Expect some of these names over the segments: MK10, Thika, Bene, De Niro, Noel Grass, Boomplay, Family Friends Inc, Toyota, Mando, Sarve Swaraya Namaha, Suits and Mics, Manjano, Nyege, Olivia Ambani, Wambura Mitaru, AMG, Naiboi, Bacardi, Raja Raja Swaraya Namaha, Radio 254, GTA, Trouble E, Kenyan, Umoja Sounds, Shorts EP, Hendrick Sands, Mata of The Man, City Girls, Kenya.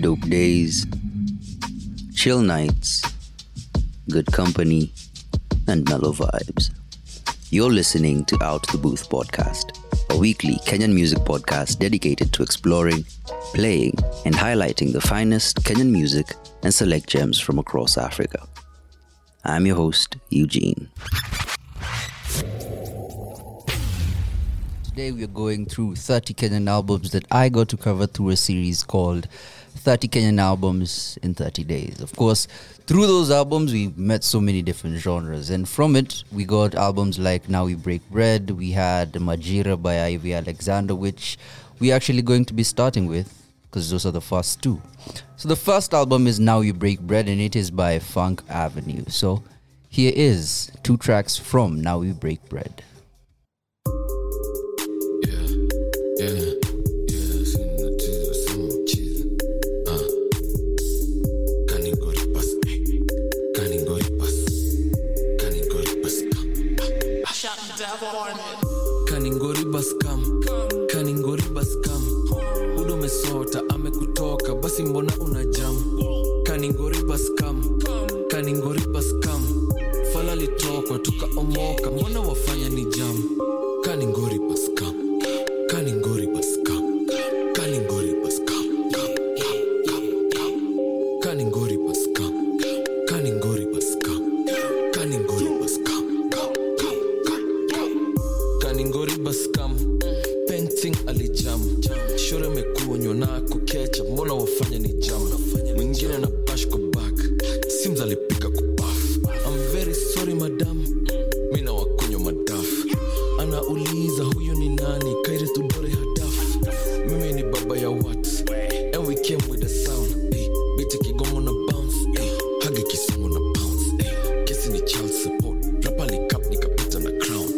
Dope days, chill nights, good company, and mellow vibes. You're listening to Out the Booth Podcast, a weekly Kenyan music podcast dedicated to exploring, playing, and highlighting the finest Kenyan music and select gems from across Africa. I'm your host, Eugene. Today we are going through 30 Kenyan albums that I got to cover through a series called 30 Kenyan Albums in 30 Days. Of course, through those albums, we met so many different genres. And from it, we got albums like Now We Break Bread. We had Majira by Ivy Alexander, which we're actually going to be starting with because those are the first two. So the first album is Now We Break Bread, and it is by Funk Avenue. So here is two tracks from Now We Break Bread. Mbona una jam kaningoriba scam kaningoriba scam fala litoko tukaomoka mbona wafanya ni jam kaningoriba scam kaningoriba scam kaningoriba scam kaningoriba scam kaningoriba scam kaningoriba scam kaningoriba scam painting alijam shore mekuonyo na kukecha mbona wafanya ni jam mwingine na bash go back seems alipika kubuff I'm very sorry madam mimi na wakunywa madaf anauliza huyu ni nani kaire tudore hadaf mimi ni baba ya what and we came with the sound beat kigongo na bounce hage kisomo na bounce kesi ni child support rapali cup nikapita na crown.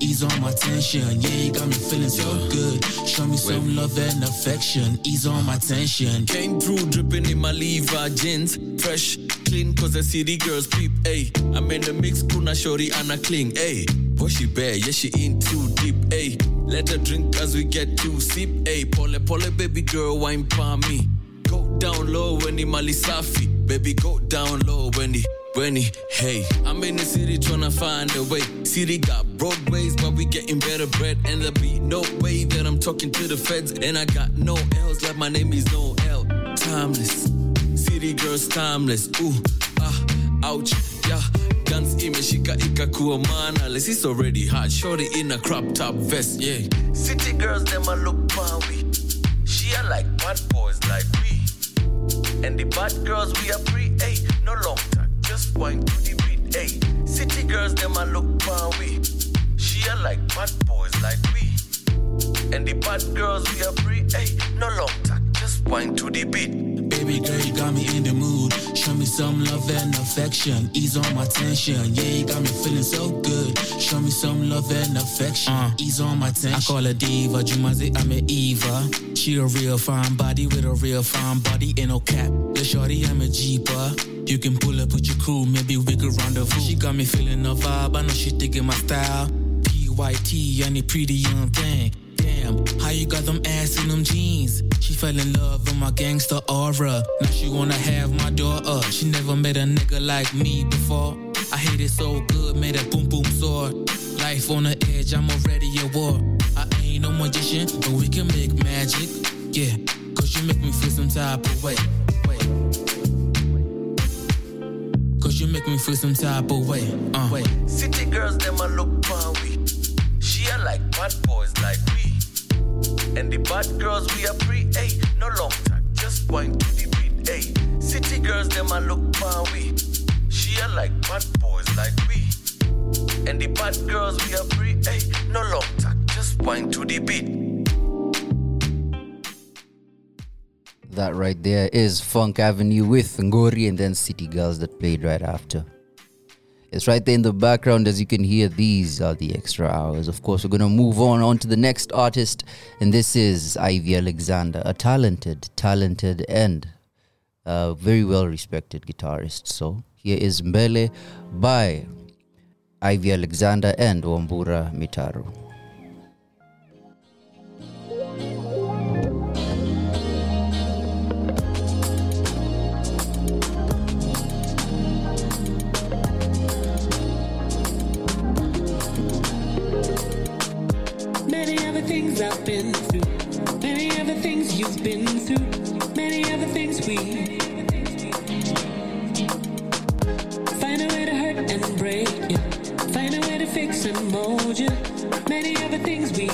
Ease on my tension. Came through dripping in my liver jeans. Fresh, clean, cause the city girls peep. Ay, I'm in the mix, kuna shorty and I cling. Ay, what she bear, yeah she in too deep. Ay, let her drink as we get to sip. Ay, pole pole baby girl wine pa me. Go down low when the mali safi. Baby, go down low when he, hey. I'm in the city tryna find a way. City got broad ways, but we getting better bread. And there'll be no way that I'm talking to the feds. And I got no L's, like my name is Noel. Timeless, city girls timeless. Ooh, ah, ouch, yeah. Dance imeshika ikakua mana. Less it's already hot, shorty in a crop top vest, yeah. City girls, them a look Maui. She are like bad boys like me. And the bad girls, we are free, ayy. No long time, just wine to the beat, ayy. City girls, them a look Maui. She are like bad boys like me. And the bad girls, we are free, ayy. No long time, just wine to the beat. Baby girl, you got me in the mood. Show me some love and affection. Ease on my tension. Yeah, you got me feeling so good. Show me some love and affection. Ease on my tension. I call her diva. Jumazi, I'm an Eva. She a real fine body with a real fine body. Ain't no cap. The shorty, I'm a jeeper. You can pull up with your crew. Maybe we could rendezvous. She got me feeling a vibe. I know she digging my style. PYT, any pretty young thing. Damn, how you got them ass in them jeans? She fell in love with my gangster aura. Now she wanna have my door up. She never met a nigga like me before. I hate it so good, made a boom boom sword. Life on the edge, I'm already at war. I ain't no magician, but we can make magic. Yeah, cause you make me feel some type of way. Cause you make me feel some type of way. City girls, them a look Maui. She are like bad boys like me. And the bad girls, we are free, ayy. No long time, just wine to the beat, ayy. City girls, them a look Maui. She are like bad boys like we. And the bad girls, we are free, ayy. No long time, just wine to the beat. That right there is Funk Avenue with Ngori, and then City Girls that played right after. It's right there in the background, as you can hear. These are the extra hours. Of course, we're going to move on to the next artist. And this is Ivy Alexander, a talented and very well-respected guitarist. So here is Mbele by Ivy Alexander and Wambura Mitaru. Things I've been through, many other things you've been through, many other things we find a way to hurt and break you, find a way to fix and mold you, many other things we.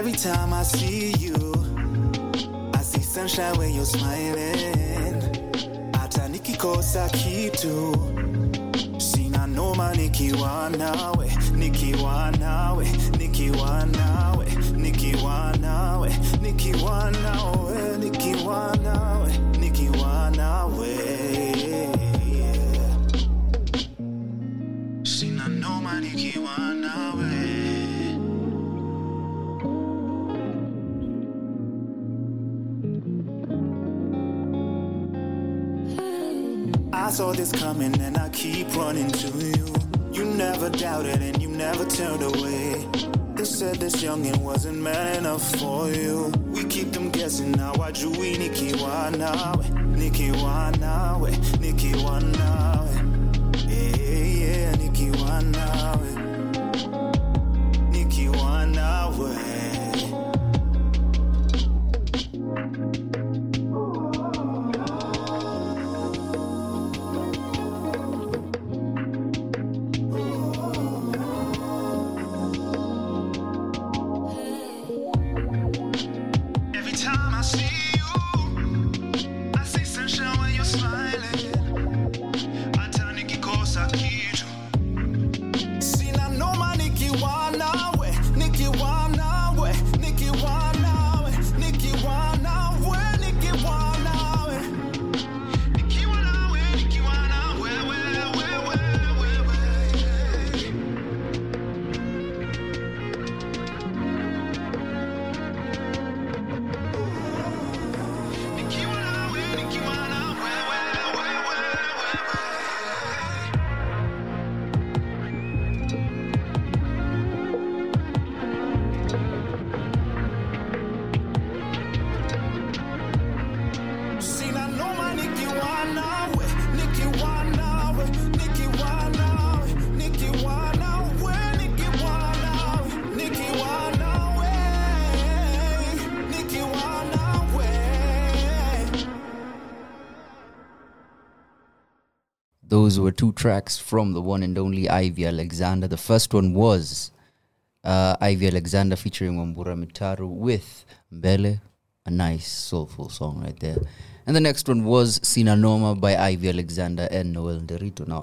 Every time I see you, I see sunshine when you're smiling. Hata nikikosa kitu, sina noma nikiwa nawe, nikiwa nawe, nikiwa nawe, nikiwa nawe, nikiwa nawe, nikiwa nawe, nikiwa nawe. Sina noma nikiwa nawe. I saw this coming and I keep running to you. You never doubted and you never turned away. They said this youngin' wasn't man enough for you. We keep them guessing now. Why do we nikiwa nawe, nikiwa nawe, nikiwa nawe. Yeah, yeah, nikiwa nawe, nikiwa nawe. Those were two tracks from the one and only Ivy Alexander. The first one was Ivy Alexander featuring Wambura Mitaru with Mbele, a nice soulful song right there. And the next one was Sina Noma by Ivy Alexander and Noel Derito. Now,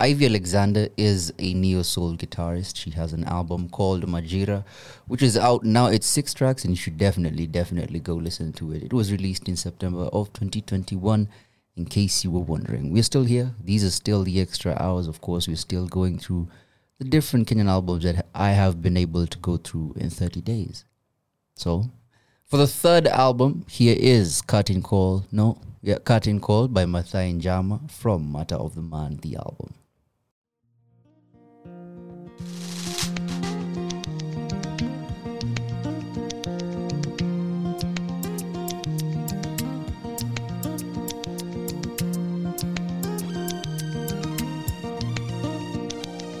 Ivy Alexander is a neo-soul guitarist. She has an album called Majira, which is out now. It's 6 tracks and you should definitely go listen to it. It was released in September of 2021. In case you were wondering, we're still here. These are still the extra hours. Of course, we're still going through the different Kenyan albums that I have been able to go through in 30 days. So, for the third album, here is Curtain Call by Mathai Njama from Mata of The Man, the album.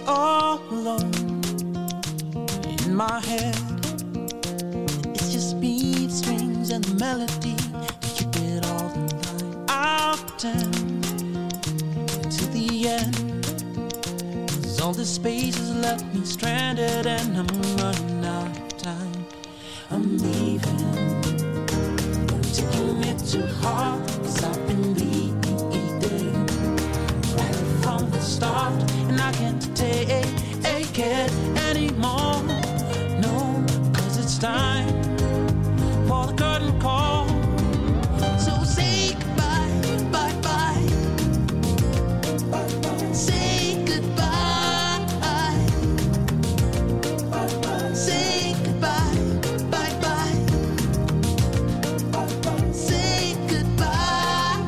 All alone in my head, it's just beat strings and the melody that you get all the time. Out time to the end, 'cause all the space has left me stranded and I'm running out of time. I'm leaving, I'm taking it to heart 'cause I've been bleeding right from the start. I can't take it anymore, no, 'cause it's time for the curtain call. So say goodbye, bye bye, bye bye. Say goodbye, bye bye. Say goodbye, bye bye, bye bye. Say goodbye.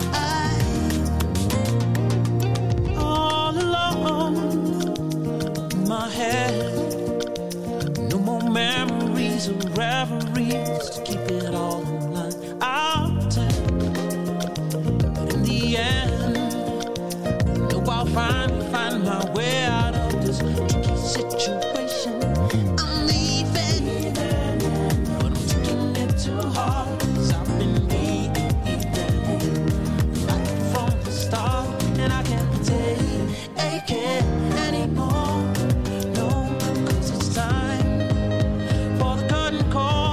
All alone. No more memories or reveries to keep it all in line. I'll take, but in the end, no, I'll find my way out of this tricky situation. I'm leaving, but I'm taking it too hard 'cause I've been leaving right from the start, and I can't take it anymore. Time for the curtain call.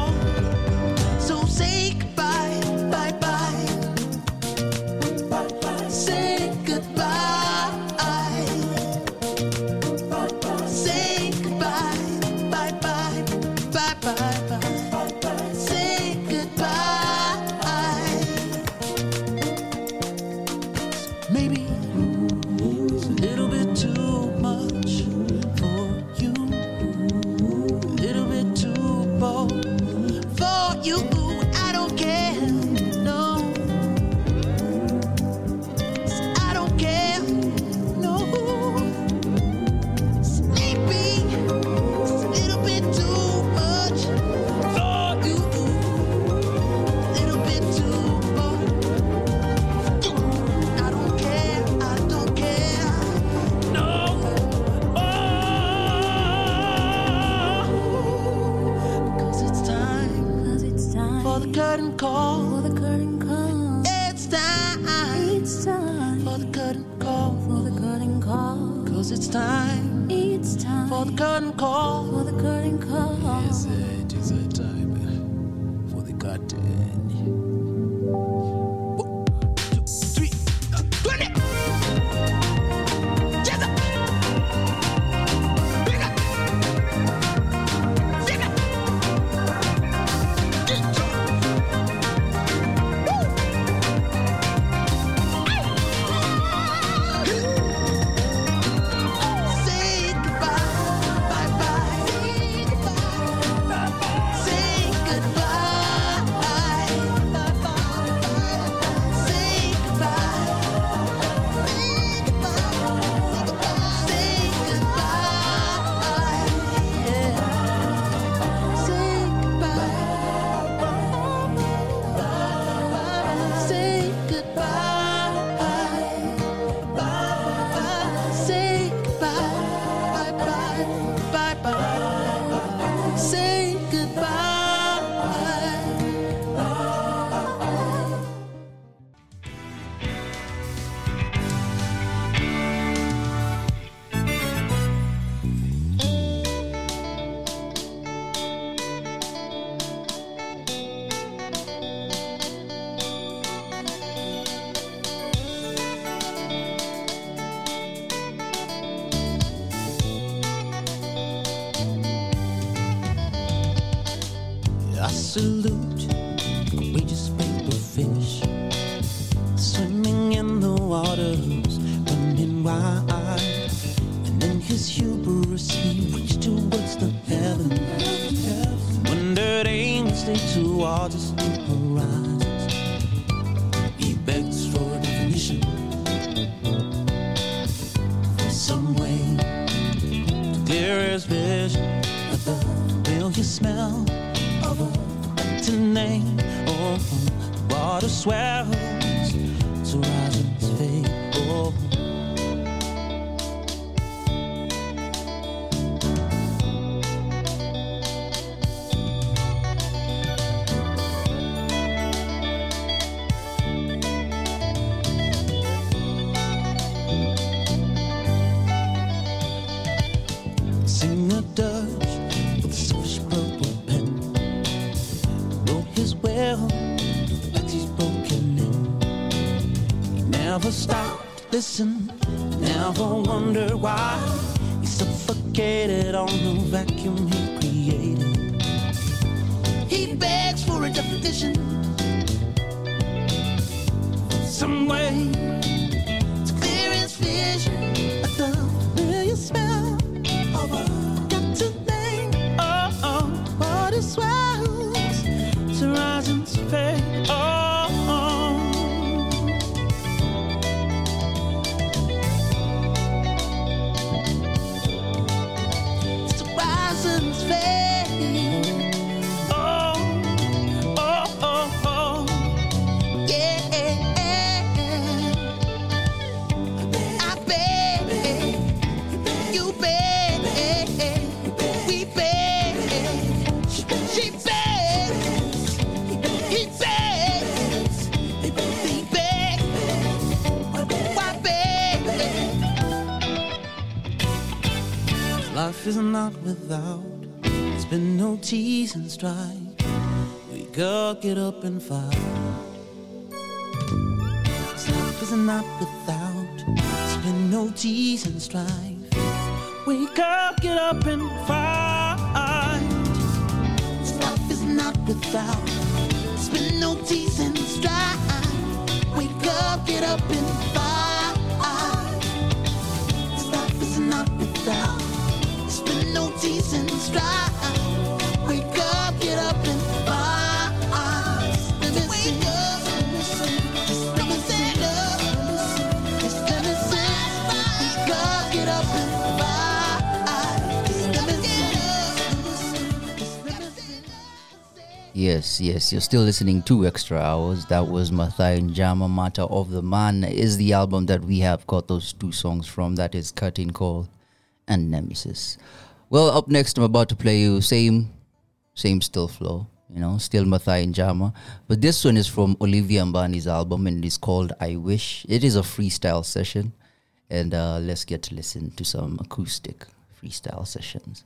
Cause it's time for the curtain call. Yes, it is a time for the curtain. 1, 2, 3, 20. Jazz up. Big up. Dig up. Dig up. Say goodbye, bye bye. Say goodbye, bye bye. Say goodbye, bye bye. Say goodbye. I salute the wages paper fish swimming in the waters, wondering why. And in his hubris, he reached towards the heaven, wondered aimlessly towards his new horizons. He begs for a definition, for some way to clear his vision. Will you smell? To name or oh, water swells to rise and fade. Oh, sing a dirge with such purple pen. His will, like he's broken in. He never stopped to listen, never wondered why. He suffocated on the vacuum he created. He begs for a definition, some way to clear his vision. A familiar smell of a got to name. Oh, oh, what is swell? Horizons fade. Oh, oh. It's horizons fade. Oh, oh, oh, oh. Yeah. I bet. You bet. We bet. She bet. Life is not without. There's been no tease and strife. We go get up and fight. Life is not without. There's been no tease and strife. We go get up and fight. Life is not without. There's been no tease and strife. We go get up and fight. Life is not without. No tease and strife. Wake up, get up and fight. Wake up, just let me sit up. Just let me sit. Wake up, get up and fight. Just let me sit. Just let me sit. Yes, you're still listening to Extra Hours. That was Mathai Njama. Mata of the Man is the album that we have got those two songs from. That is Curtain Call and Nemesis. Well, up next, I'm about to play you same still flow, still Mathai Njama. But this one is from Olivia Ambani's album, and it's called I Wish. It is a freestyle session. and let's get to listen to some acoustic freestyle sessions.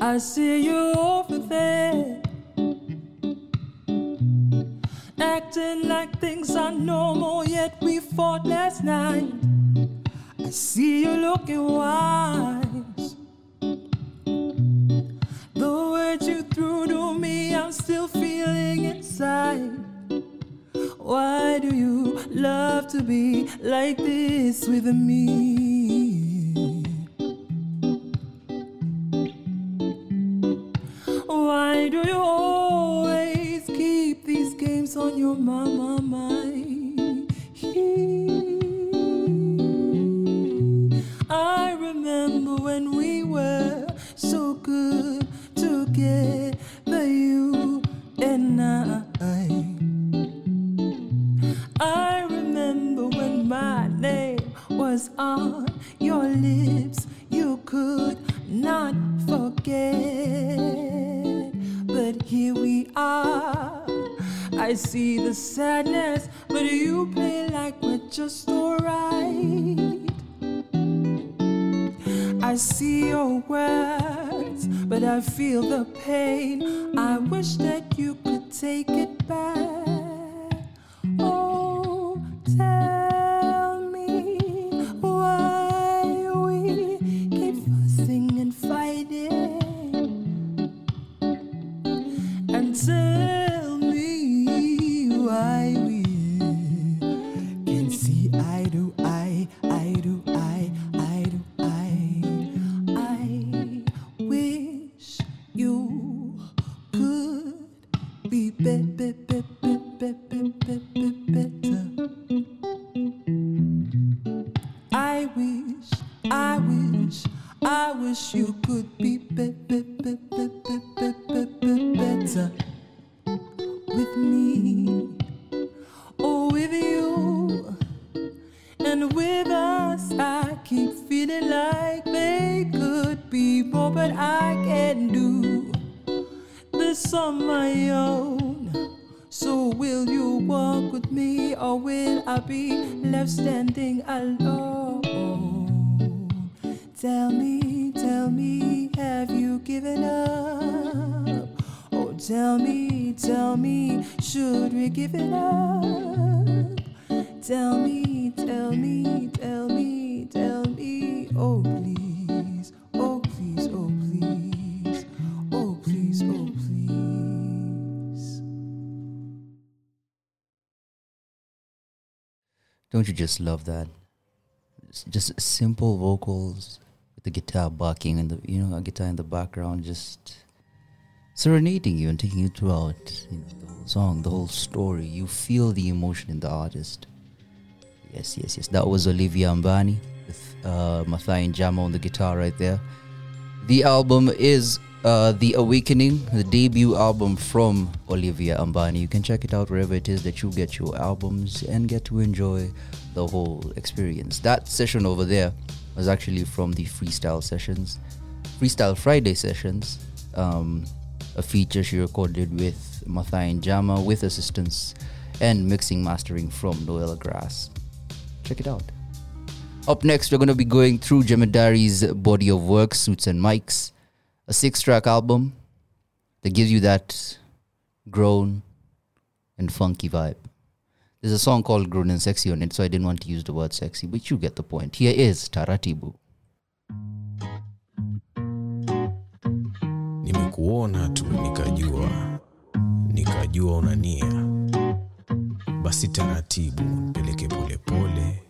I see you over there, acting like things are normal, yet we fought last night. I see you looking wise. The words you threw to me, I'm still feeling inside. Why do you love to be like this with me? Don't you just love that? It's just simple vocals with the guitar barking and the, you know, a guitar in the background just serenading you and taking you throughout, you know, the whole song, the whole story. You feel the emotion in the artist. Yes, yes, yes. That was Olivia Ambani with Mathai Njama on the guitar right there. The album is The Awakening, the debut album from Olivia Ambani. You can check it out wherever it is that you get your albums and get to enjoy the whole experience. That session over there was actually from the Freestyle Sessions, Freestyle Friday Sessions, a feature she recorded with Mathai Njama with assistance and mixing mastering from Noel Grass. Check it out. Up next, we're going to be going through Jemadari's body of work, Suits and Mics. A 6-track album that gives you that grown and funky vibe. There's a song called Grown and Sexy on it, so I didn't want to use the word sexy, but you get the point. Here is Taratibu. Nimekuona tu nikajua una nia. Basi taratibu peleke pole pole.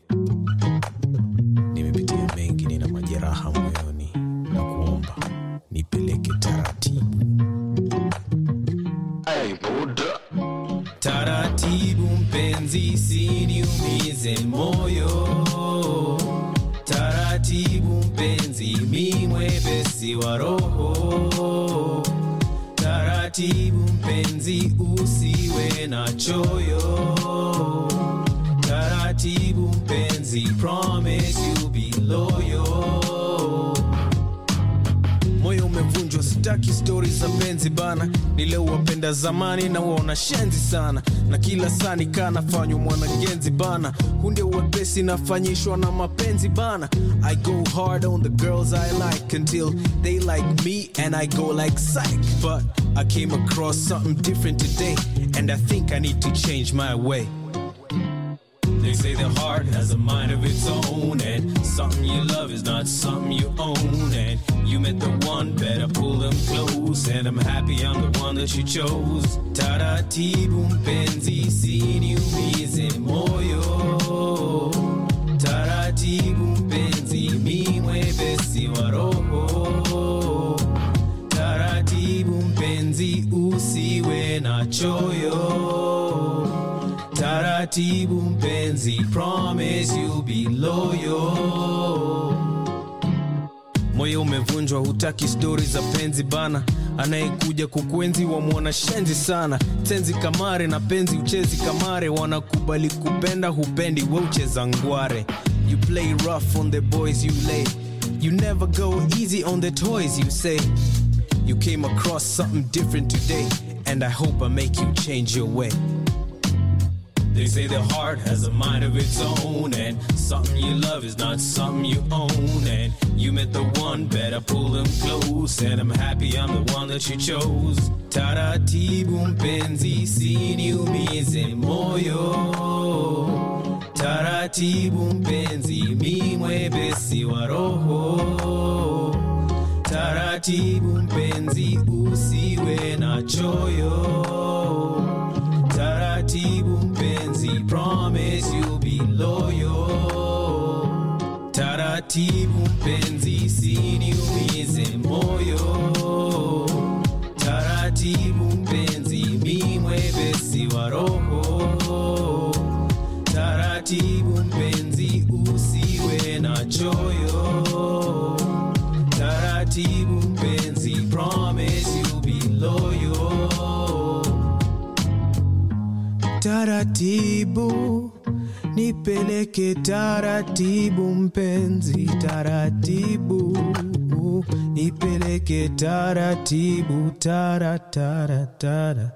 Nimepitia mengi nina majeraha moyoni na kuomba nipeleke taratibu taratibu mpenzi siniumize moyo taratibu mpenzi mimi mwepesi wa roho taratibu mpenzi usiwe na choyo taratibu mpenzi promise you be loyal. sitaki stories za menzi bana, nilewapenda zamani na waona shenzi sana, na kila saa nikanafanywa mwanagenzi bana, hunde wepesi nafanyishwa na mapenzi bana. I go hard on the girls I like until they like me and I go like psych, but I came across something different today and I think I need to change my way. They say the heart has a mind of its own, and something you love is not something you own, and you met the one, better pull them close, and I'm happy I'm the one that you chose. Taratibu mpenzi siniumize moyo, taratibu mpenzi mi mwepesi wa roho, taratibu mpenzi usiwe na choyo, taratibu mpenzi, promise you'll be loyal. Moyo umevunjwa hutaki story za penzi bana, anayekuja kukwenzi wamwona shenzi sana, tenzi kamare na penzi uchezi kamare, wanakubali kupenda hupendi we ucheza ngware. You play rough on the boys you lay, you never go easy on the toys you say. You came across something different today and I hope I make you change your way. They say the heart has a mind of its own, and something you love is not something you own, and you met the one, better pull them close, and I'm happy I'm the one that you chose. Taratibu mpenzi siniumize moyo, taratibu mpenzi mi mwepesi wa roho, taratibu mpenzi usiwe na choyo, taratibu mpenzi, promise you'll be loyal. Taratibu mpenzi, siniumize moyo, taratibu mpenzi, mi mwepesi wa roho, taratibu mpenzi, usiwe na choyo, taratibu mpenzi, promise you'll be loyal. Taratibu, nipeleke taratibu mpenzi, taratibu, nipeleke taratibu, taratara.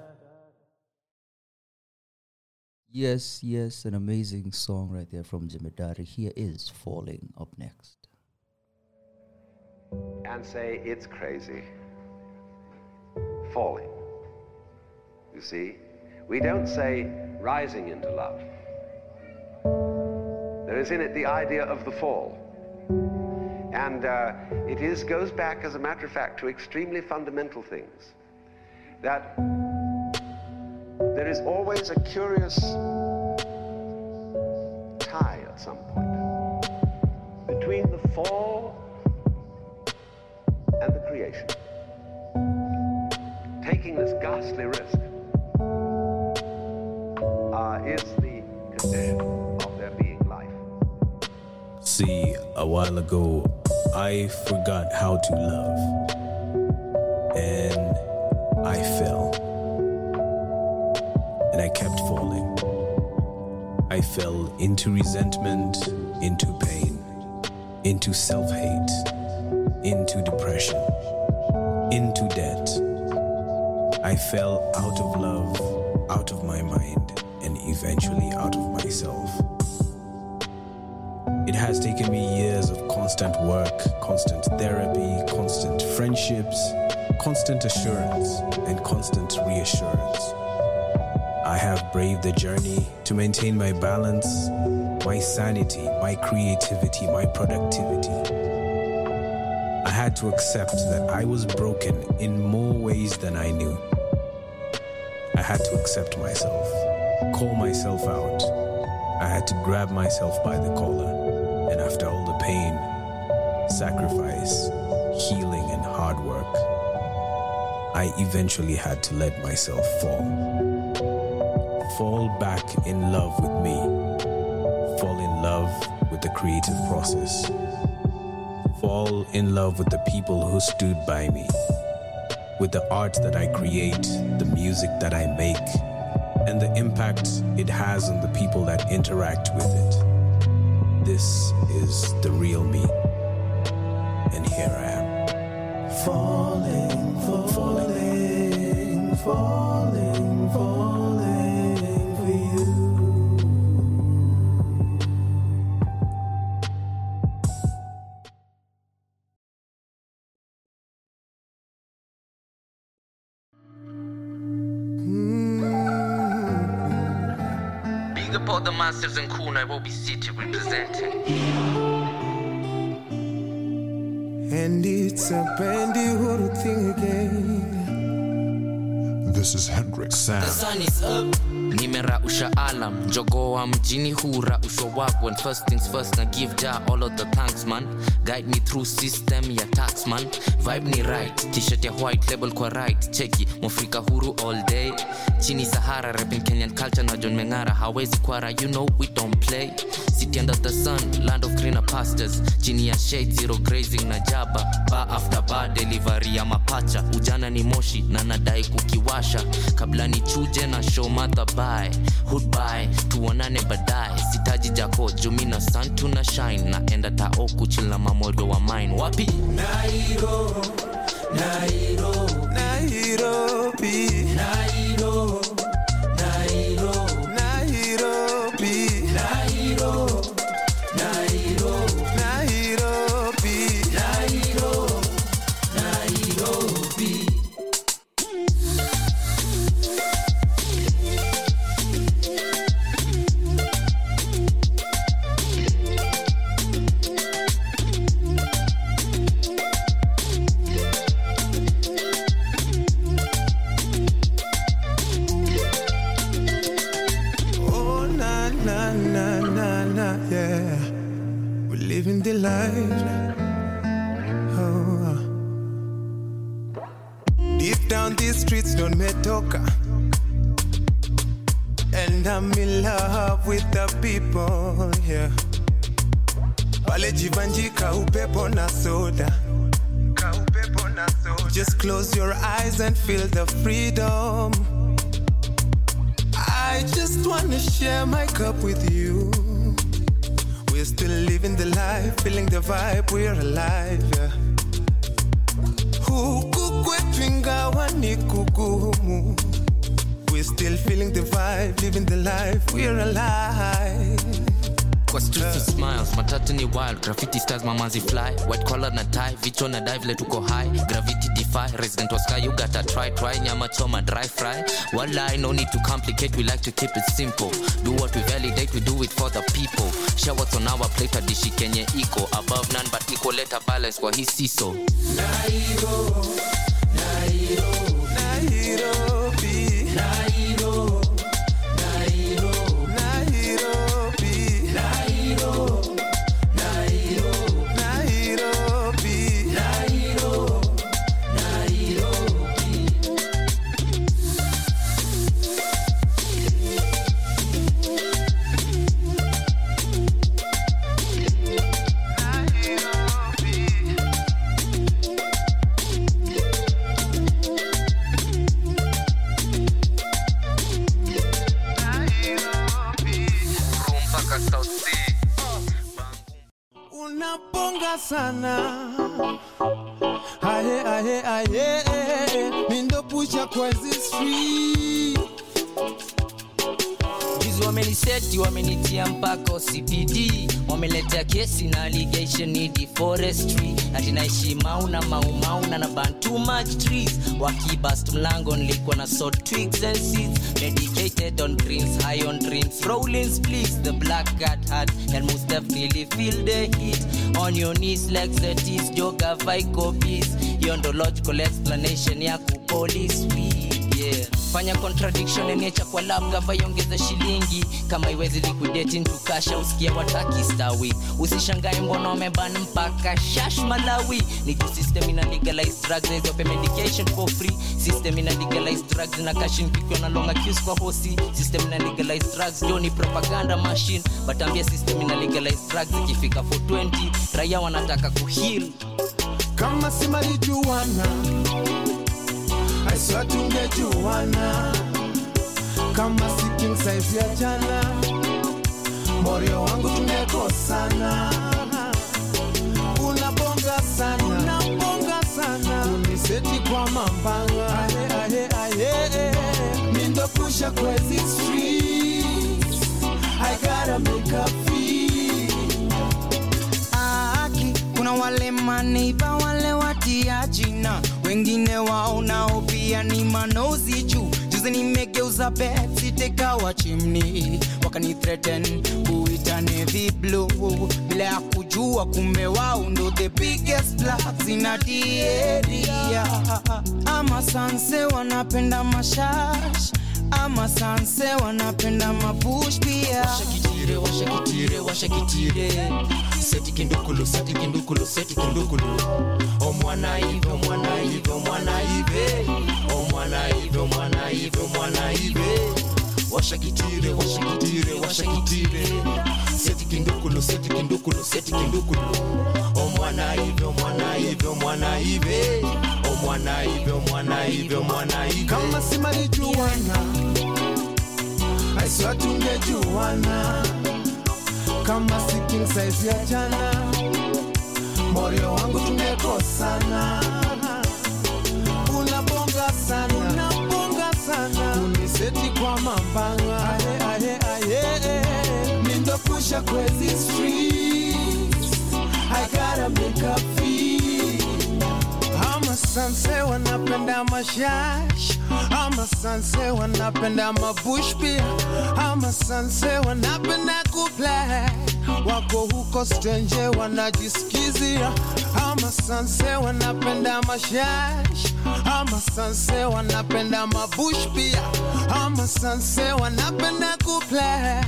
Yes, an amazing song right there from Jemadari. Here is Falling up next. And say it's crazy. Falling. You see? We don't say rising into love. There is in it the idea of the fall. And it goes back, as a matter of fact, to extremely fundamental things. That there is always a curious tie at some point between the fall and the creation. Taking this ghastly risk is the condition of there being life. See, a while ago, I forgot how to love. And I fell. And I kept falling. I fell into resentment, into pain, into self-hate, into depression, into debt. I fell out of love, out of my mind, and eventually out of myself. It has taken me years of constant work, constant therapy, constant friendships, constant assurance, and constant reassurance. I have braved the journey to maintain my balance, my sanity, my creativity, my productivity. I had to accept that I was broken in more ways than I knew. I had to accept myself, call myself out. I had to grab myself by the collar, and after all the pain, sacrifice, healing, and hard work, I eventually had to let myself fall. Fall back in love with me. Fall in love with the creative process. Fall in love with the people who stood by me, with the art that I create, the music that I make, and the impact it has on the people that interact with it. This is the real me. And here I am, The masters and Kuna will be seated representing. And it's a Bendihuru thing again. This is Hendrick Sands. The sun is up. Nimerausha alam. Jogoa mjini hura uso wako. And first things first, na give Ja all of the thanks, man. Guide me through system ya tax, man. Vibe ni right. T-shirt ya white, label kwa right. Cheki, Mufrika huru all day. Chini Sahara, rapping Kenyan culture na John Mengara. Hawezi kwara, you know we don't play. City under the sun, land of greener pastures. Chini ya shade, zero grazing na jaba. Bar after bar, delivery ya mapacha. Ujana ni moshi, na nadai kukiwasha. Kabla ni chuje na show mata bye. Hood bye, tuonane badai. Sitaji jako, jumina sun tuna shine. Na enda tao kuchila mamodo wa mine. Wapi? Nairo, Nairo, Nairobi, Nairo, Nairo, Nairobi, Nairo, Nairo, Nairobi, Nairo, Nairobi. And I'm in love with the people here. Wale jivanji kaupepo na soda. Just close your eyes and feel the freedom. I just wanna share my cup with you. We're still living the life, feeling the vibe, we're alive, yeah. Huku kwetu ingawa ni kugumu. We're still feeling the vibe, living the life, we're alive. Kwa streets with smiles, matatu ni wild, graffiti stars, mamazi fly, white collar na tie, vichwa na dive, let uko high, gravity defy, resident was sky, you gotta try, nyama choma, dry fry, walai, no need to complicate, we like to keep it simple, do what we validate, we do it for the people, share what's on our plate, adishi kenye iko, above none but equal, let a balance kwa hii siso. Nairo, Nairo, Nairobi, Nairo. Sana aye aye aye mindo pucha kwa this free hizo wameniseti wamenitia mpaka CPD wameletea kesi na allegation ni deforestry and inaishi mauna na ban too much trees wakibast mlango nilikuwa na sort twigs and seeds dedicated on greens high on dreams rolling please the black cat had and most definitely feel the heat on your knees like that is yoga vibe peace your logical explanation ya police week yeah fanya contradiction enecha kwa labda vaiongeza shilingi kama iwezi liquidate into cash usikia wataki star week usishangae mbona wameban mpaka shash Malawi ni system ina legalize drugs and open medication for free system ina legalize drugs na cashin kikiwa na long accuse kwa hosi system ina legalize drugs ndio ni propaganda machine batambia system ina legalize drugs ikifika for 20 raia wanataka kuheal kama simali juana I swear to get you wanna kama si king size ya jana moyo wangu tumekosana unabonga sana Beti kwa mambanga aye aye aye Mindo pusha kwa these streets I gotta make a fee Aki kuna wale maneiba wale watiajina Wengine waonao pia ni manozi juu Juzi nimegeuza beti teka wa chimni Wakani threaten kuita navy blue Bila ya kujua kumbe wao ndo the biggest blacks in the area Ama sanse wanapenda mashash Ama sanse wanapenda mabush pia Washa kitire Seti kindukulu O mwana ive Washa kitire Seti kindukulu O mwana ive O mwana ive Kama simani juwana I swear to me juwana Kama si king size ya jana Morio wangu tumekosana Unabonga sana Uniseti kwa mambanga Aye Mindo pusha kwezi streets I gotta make a fee Ama sanse wanapenda mashash Ama sanse wanapenda mabush pia Ama sanse wanapenda kuplay Wako huko strange wanajiskizia Ama sanse wanapenda mashash Ama sanse wanapenda mabush pia Ama sanse wanapenda kuplay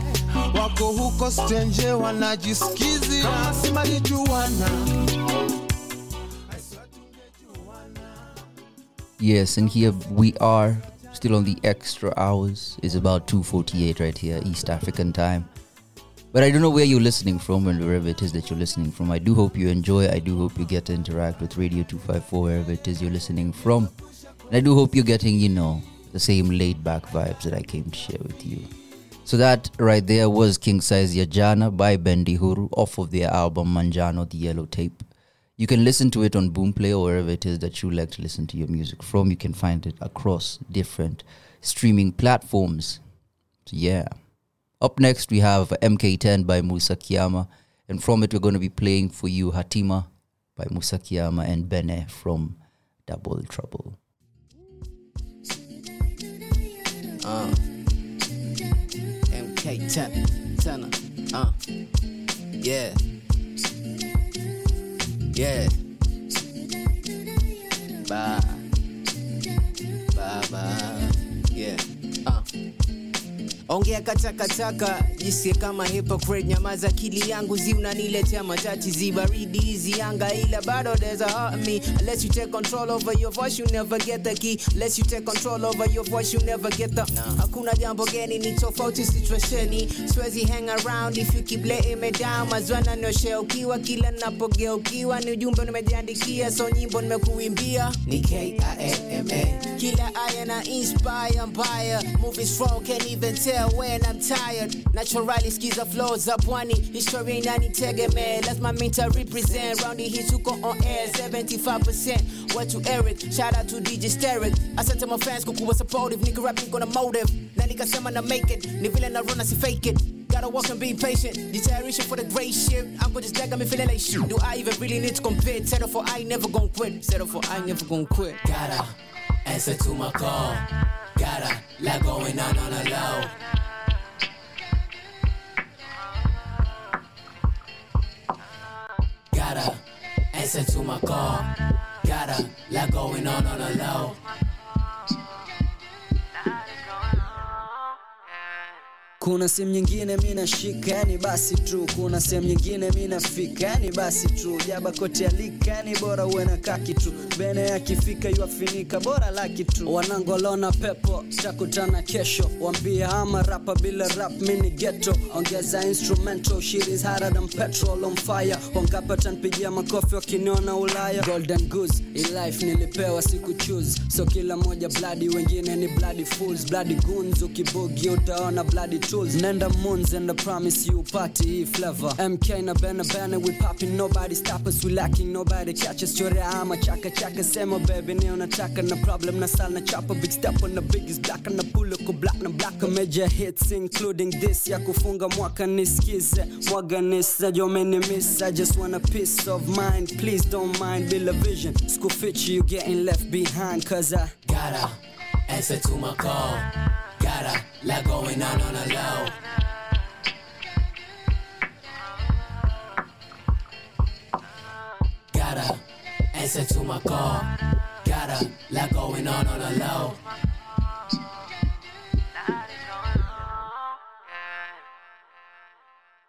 Wako huko strange wanajiskizia Kama simali juwana Yes, and here we are, still on the extra hours. It's about 2:48 right here, East African time. But I don't know where you're listening from and wherever it is that you're listening from. I do hope you enjoy. I do hope you get to interact with Radio 254, wherever it is you're listening from. And I do hope you're getting, you know, the same laid-back vibes that I came to share with you. So that right there was King Size Yajana by Bendihuru off of their album Manjano, The Yellow Tape. You can listen to it on Boomplay or wherever it is that you like to listen to your music from. You can find it across different streaming platforms. So yeah. Up next, we have MK10 by Musa Kiyama. And from it, we're going to be playing for you Hatima by Musa Kiyama and Bene from Double Trouble. MK10. Yeah. Yeah. Ba. Yeah. Ongea katakataka jisikie kama hypocrite nyamaza akili yangu zi unaniletea matati zibaridi hizi anga ila bado there's a hurt me unless you take control over your voice you never get the key unless you take control over your voice you never get the hakuna jambo geni ni tofauti situationi siwezi hang around if you keep letting me down mazwana nyoshe ukiwa kila ninapogeukiwa ni ujumbe nimejiandikia so nyimbo nimekuimbia ni KIMA kila aya na inspire empire movies from can even tell when I'm tired naturally skiza flows up one history inanitegemea that's my mental represent round the hits who go on air 75% what to Eric shout out to DJ Steric I sent to my fans kukuwa supportive nigga rapping gonna motive na nikasema na make it ni vile na run si fake it gotta walk and be patient deterioration for the great shit I'm gonna just got me feeling like shit do I even really need to compete settle for I never gonna quit gotta answer to my call gotta like going on a low gotta answer to my call gotta like going on a low Kuna sehemu nyingine mimi nashika ni basi tu kuna sehemu nyingine mimi nafika ni basi tu jaba kote alika ni bora uwe na kaki tu bene yakifika yuafinika bora laki tu wanangolona pepo tutakutana kesho waambia ama rapa bila rap mini ghetto ongeza instrumental shit is harder than petrol on fire wangapata nipigia makofi wakiniona Ulaya golden goose in life nilipewa siku choose so kila moja bloody wengine ni bloody fools bloody goons ukibogi utaona bloody two. tools, Nenda Moons, and I promise you party flavor. MK na Bana Bana, we popping, nobody stop us, we lacking, nobody catch us. Chore ama chaka chaka, sema baby ni unataka na problem na sana chapa, big step on the biggest black and the pull up black na black major hits including this ya kufunga mwaka nisikize mwaga nisa yo many miss. I just want a peace of mind, please don't mind, build a vision, school fit you getting left behind, cause I gotta answer to my call, gotta let like going on a low. Gotta answer to my call, gotta let like going on a low.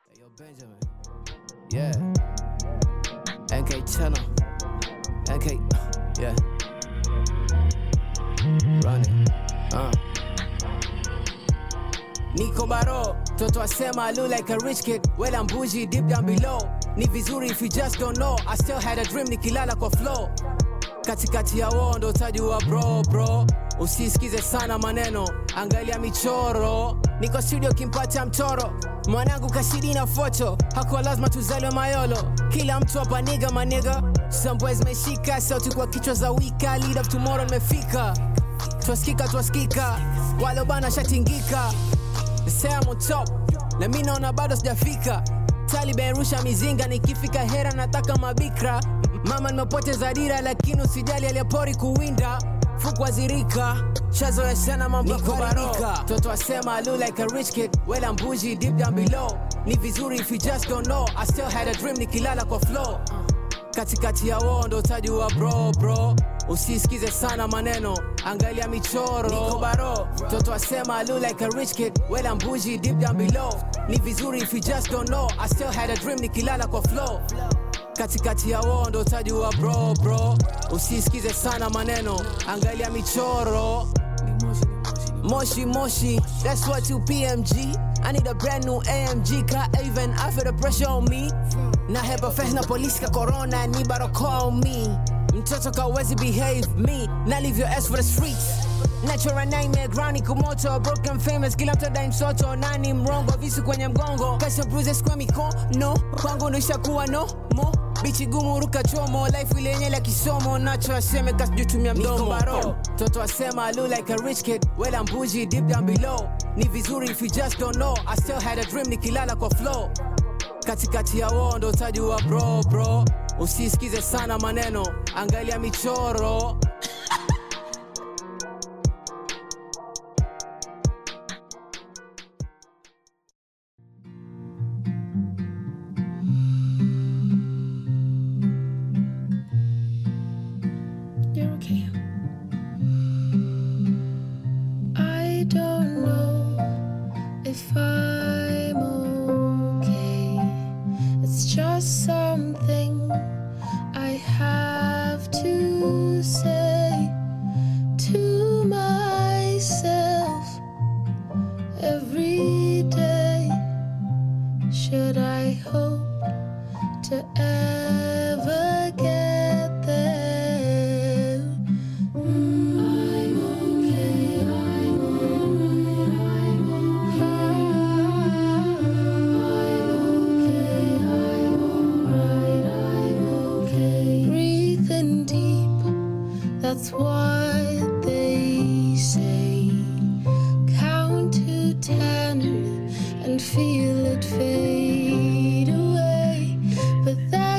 Hey, yo, Benjamin. Yeah. MK10. MK. Yeah. Running. Niko baro, toto asema I look like a rich kid. Well, I'm bougie deep down below. Ni vizuri if you just don't know. I still had a dream nikilala kwa flow. Katikati ya wao ndo utajua bro. Usisikize sana maneno, angalia michoro. Niko studio kimpata mtoro, mwanangu kashidi na foto. Hakuwa lazima tuzaliwe mayolo, kila mtu hapa niga maniga. Some boys meshika, sauti kwa kichwa za wika. Lead up tomorrow nimefika, twasikika. Walo bana shatingika. They say I'm on top, na mimi naona bado sijafika. Taliban rusha mizinga, nikifika hera nataka mabikra. Mama nimepoteza dira, lakini usijali aliyepori kuwinda. Fukwa zirika, chazo ya sana mambo kubarika. Toto asema I look like a rich kid, well I'm bougie deep down below. Ni vizuri if you just don't know, I still had a dream nikilala kwa flow. Katikati ya wao ndo utajua bro. Usisikize sana maneno, angalia michoro. Niko baro, toto asema I look like a rich kid, well I'm bougie deep down below. Ni vizuri if you just don't know, I still had a dream nikilala kwa flow. Katikati ya wao ndo utajua bro. Usisikize sana maneno, angalia michoro. Moshi, that's what you PMG. I need a brand new AMG, car even I feel the pressure on me. Na heba fes na police ka corona, ni baroko on me. Mtoto kawezi behave me, na leave your ass for the streets. Natural nightmare, ground kumoto, broken famous, kila mtu dime soto, nani mrongo, visu kwenye mgongo. Kasha bruises kwa mikono, kwangu nisha kuwa no mo. Bichi gumu ruka chomo, life ile yenye la kisomo. Nacho aseme kasi jutumia mdomo. Niko baro, toto asema I look like a rich kid, well I'm bougie deep down below. Ni vizuri if you just don't know, I still had a dream nikilala kwa flow. Katikati ya wao ndo utajua bro. Usisikize sana maneno, angalia michoro. Feel it fade away, but that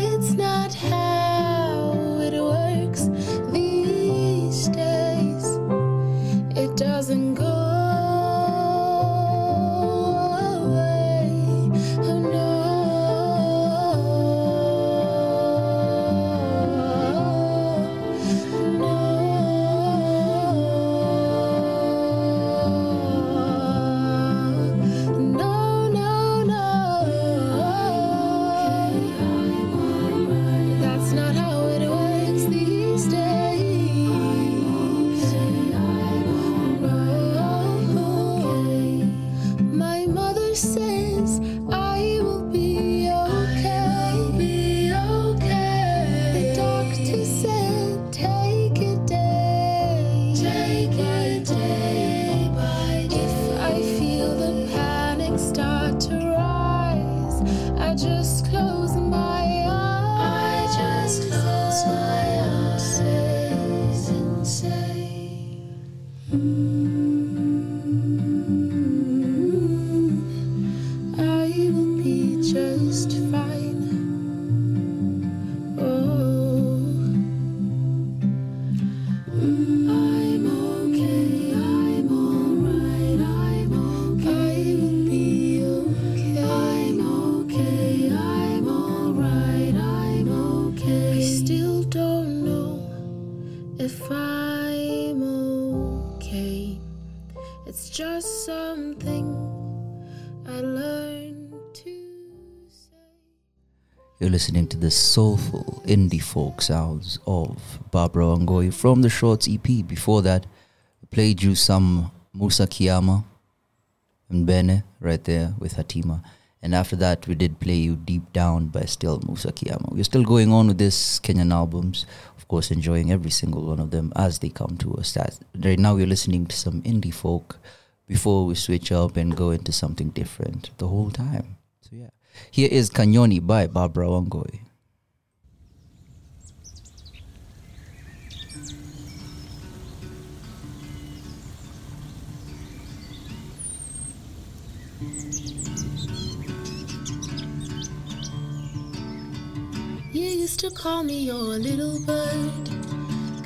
Listening to the soulful indie folk sounds of Barbara Wangoi from the Shorts EP. Before that, I played you some Musa Kiyama and Bene right there with Hatima. And after that, we did play you Deep Down by still Musa Kiyama. We're still going on with this Kenyan albums, of course, enjoying every single one of them as they come to us. Right now, we're listening to some indie folk before we switch up and go into something different the whole time. So, yeah. Here is Kanyoni by Barbara Wangoi. You used to call me your little bird,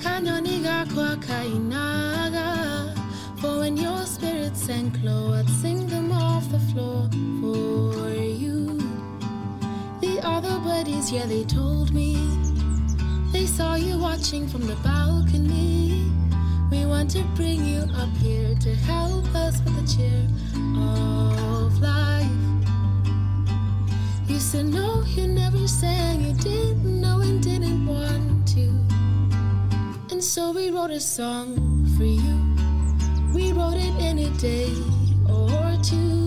Kanyoni ga kwa kainaga. For when your spirit sank low, I'd sing them off the floor for you. The other buddies, yeah, they told me they saw you watching from the balcony. We want to bring you up here to help us with the cheer of life. You said no, you never sang, you didn't know and didn't want to. And so we wrote a song for you. We wrote it in a day or two.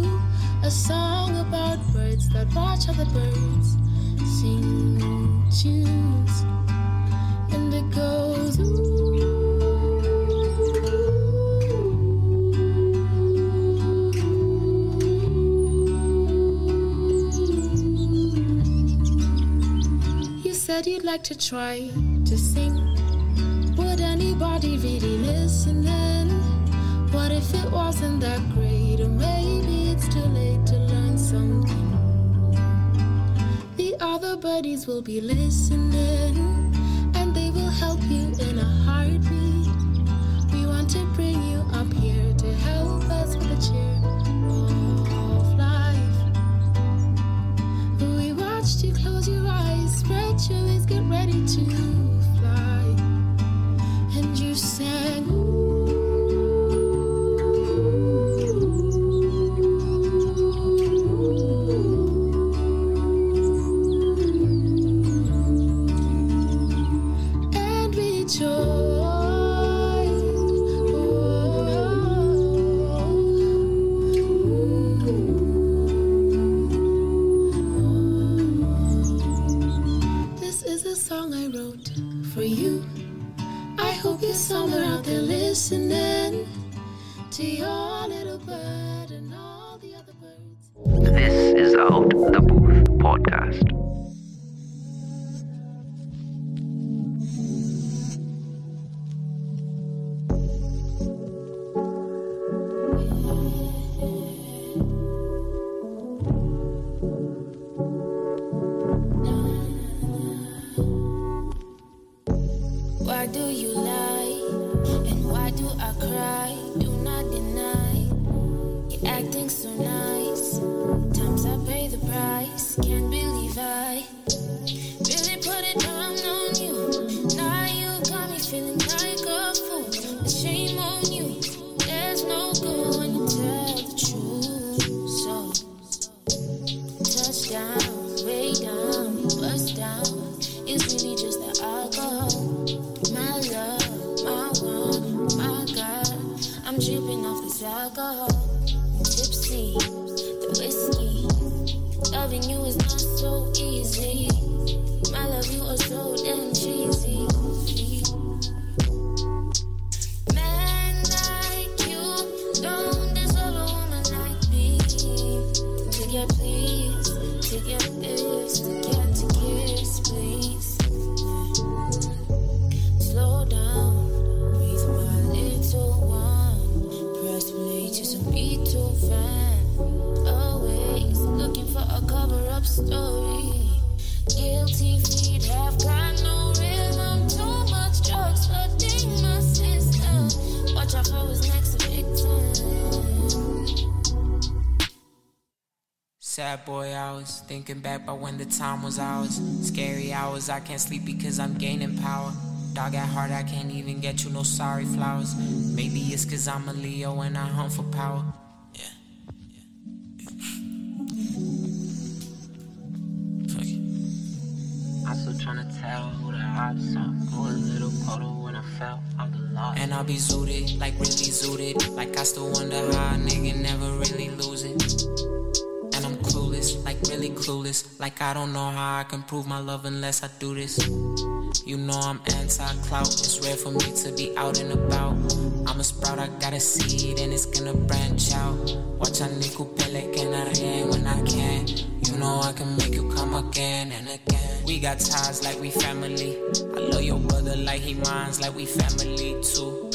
A song about birds that watch other birds sing tunes. And it goes, ooh. You said you'd like to try to sing. Would anybody really listen then? What if it wasn't that great? Or maybe it's too late to learn something. The other buddies will be listening, and they will help you in a heartbeat. We want to bring you up here to help us with the cheer of life. We watched you close your eyes, spread your wings, get ready to fly. And you sang, ooh. Slow down with my little one. Sad boy hours, thinking back about when the time was ours. Scary hours, I can't sleep because I'm gaining power. Dog at heart, I can't even get you no sorry flowers. Maybe it's cause I'm a Leo and I hunt for power. I'm still tryna tell who the ops are. Threw a little puddle when I fell on the lot. And I'll be zooted, like really zooted. Like I still wonder how a nigga never really lose it. Like really clueless, like I don't know how I can prove my love unless I do this. You know I'm anti-clout, it's rare for me to be out and about. I'm a sprout, I got a seed and it's gonna branch out. Watch a nickel pellet, can I hang when I can? You know I can make you come again and again. We got ties like we family. I love your brother like he mines, like we family too.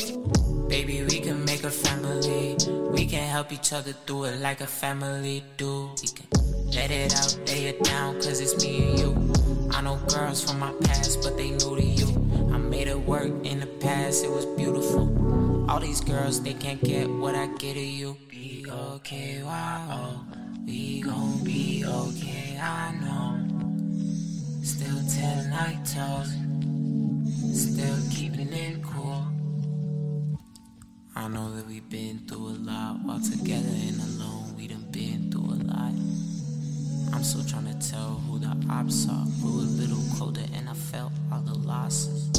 Baby, we can make a family. We can help each other through it like a family do. We can let it out, lay it down, cause it's me and you. I know girls from my past, but they new to you. I made it work in the past, it was beautiful. All these girls, they can't get what I get to you. B-O-K-Y-O, we gon' be okay, I know. Still telling night toes, still keeping it cool. I know that we've been through a lot, while together and alone, we done been through a lot. I'm still trying to tell who the ops are. Grew a little colder and I felt all the losses.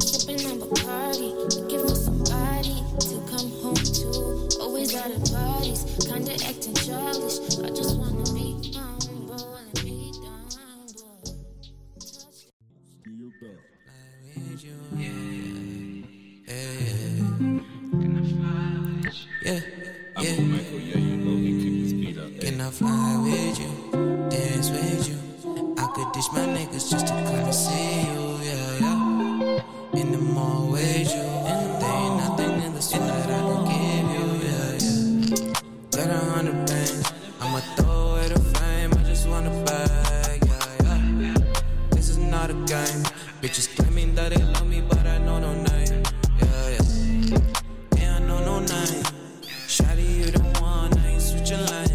Sipping on Bacardi, looking for somebody to come home to. Always out of parties, kinda acting childish. I just wanna be down, boy, and be down, boy. Can I fly with you? Dance with you. I could dish my niggas just to come and see you, yeah, yeah. In the mall with you, there ain't nothing in this world that I can give you, yeah, yeah. Got 100 bands, I'ma throw it a frame, I just wanna buy, yeah, yeah. This is not a game, bitches claiming that they love me, but I know no name, yeah, yeah. Yeah, I know no name, shawty, you the one, I ain't switching lines.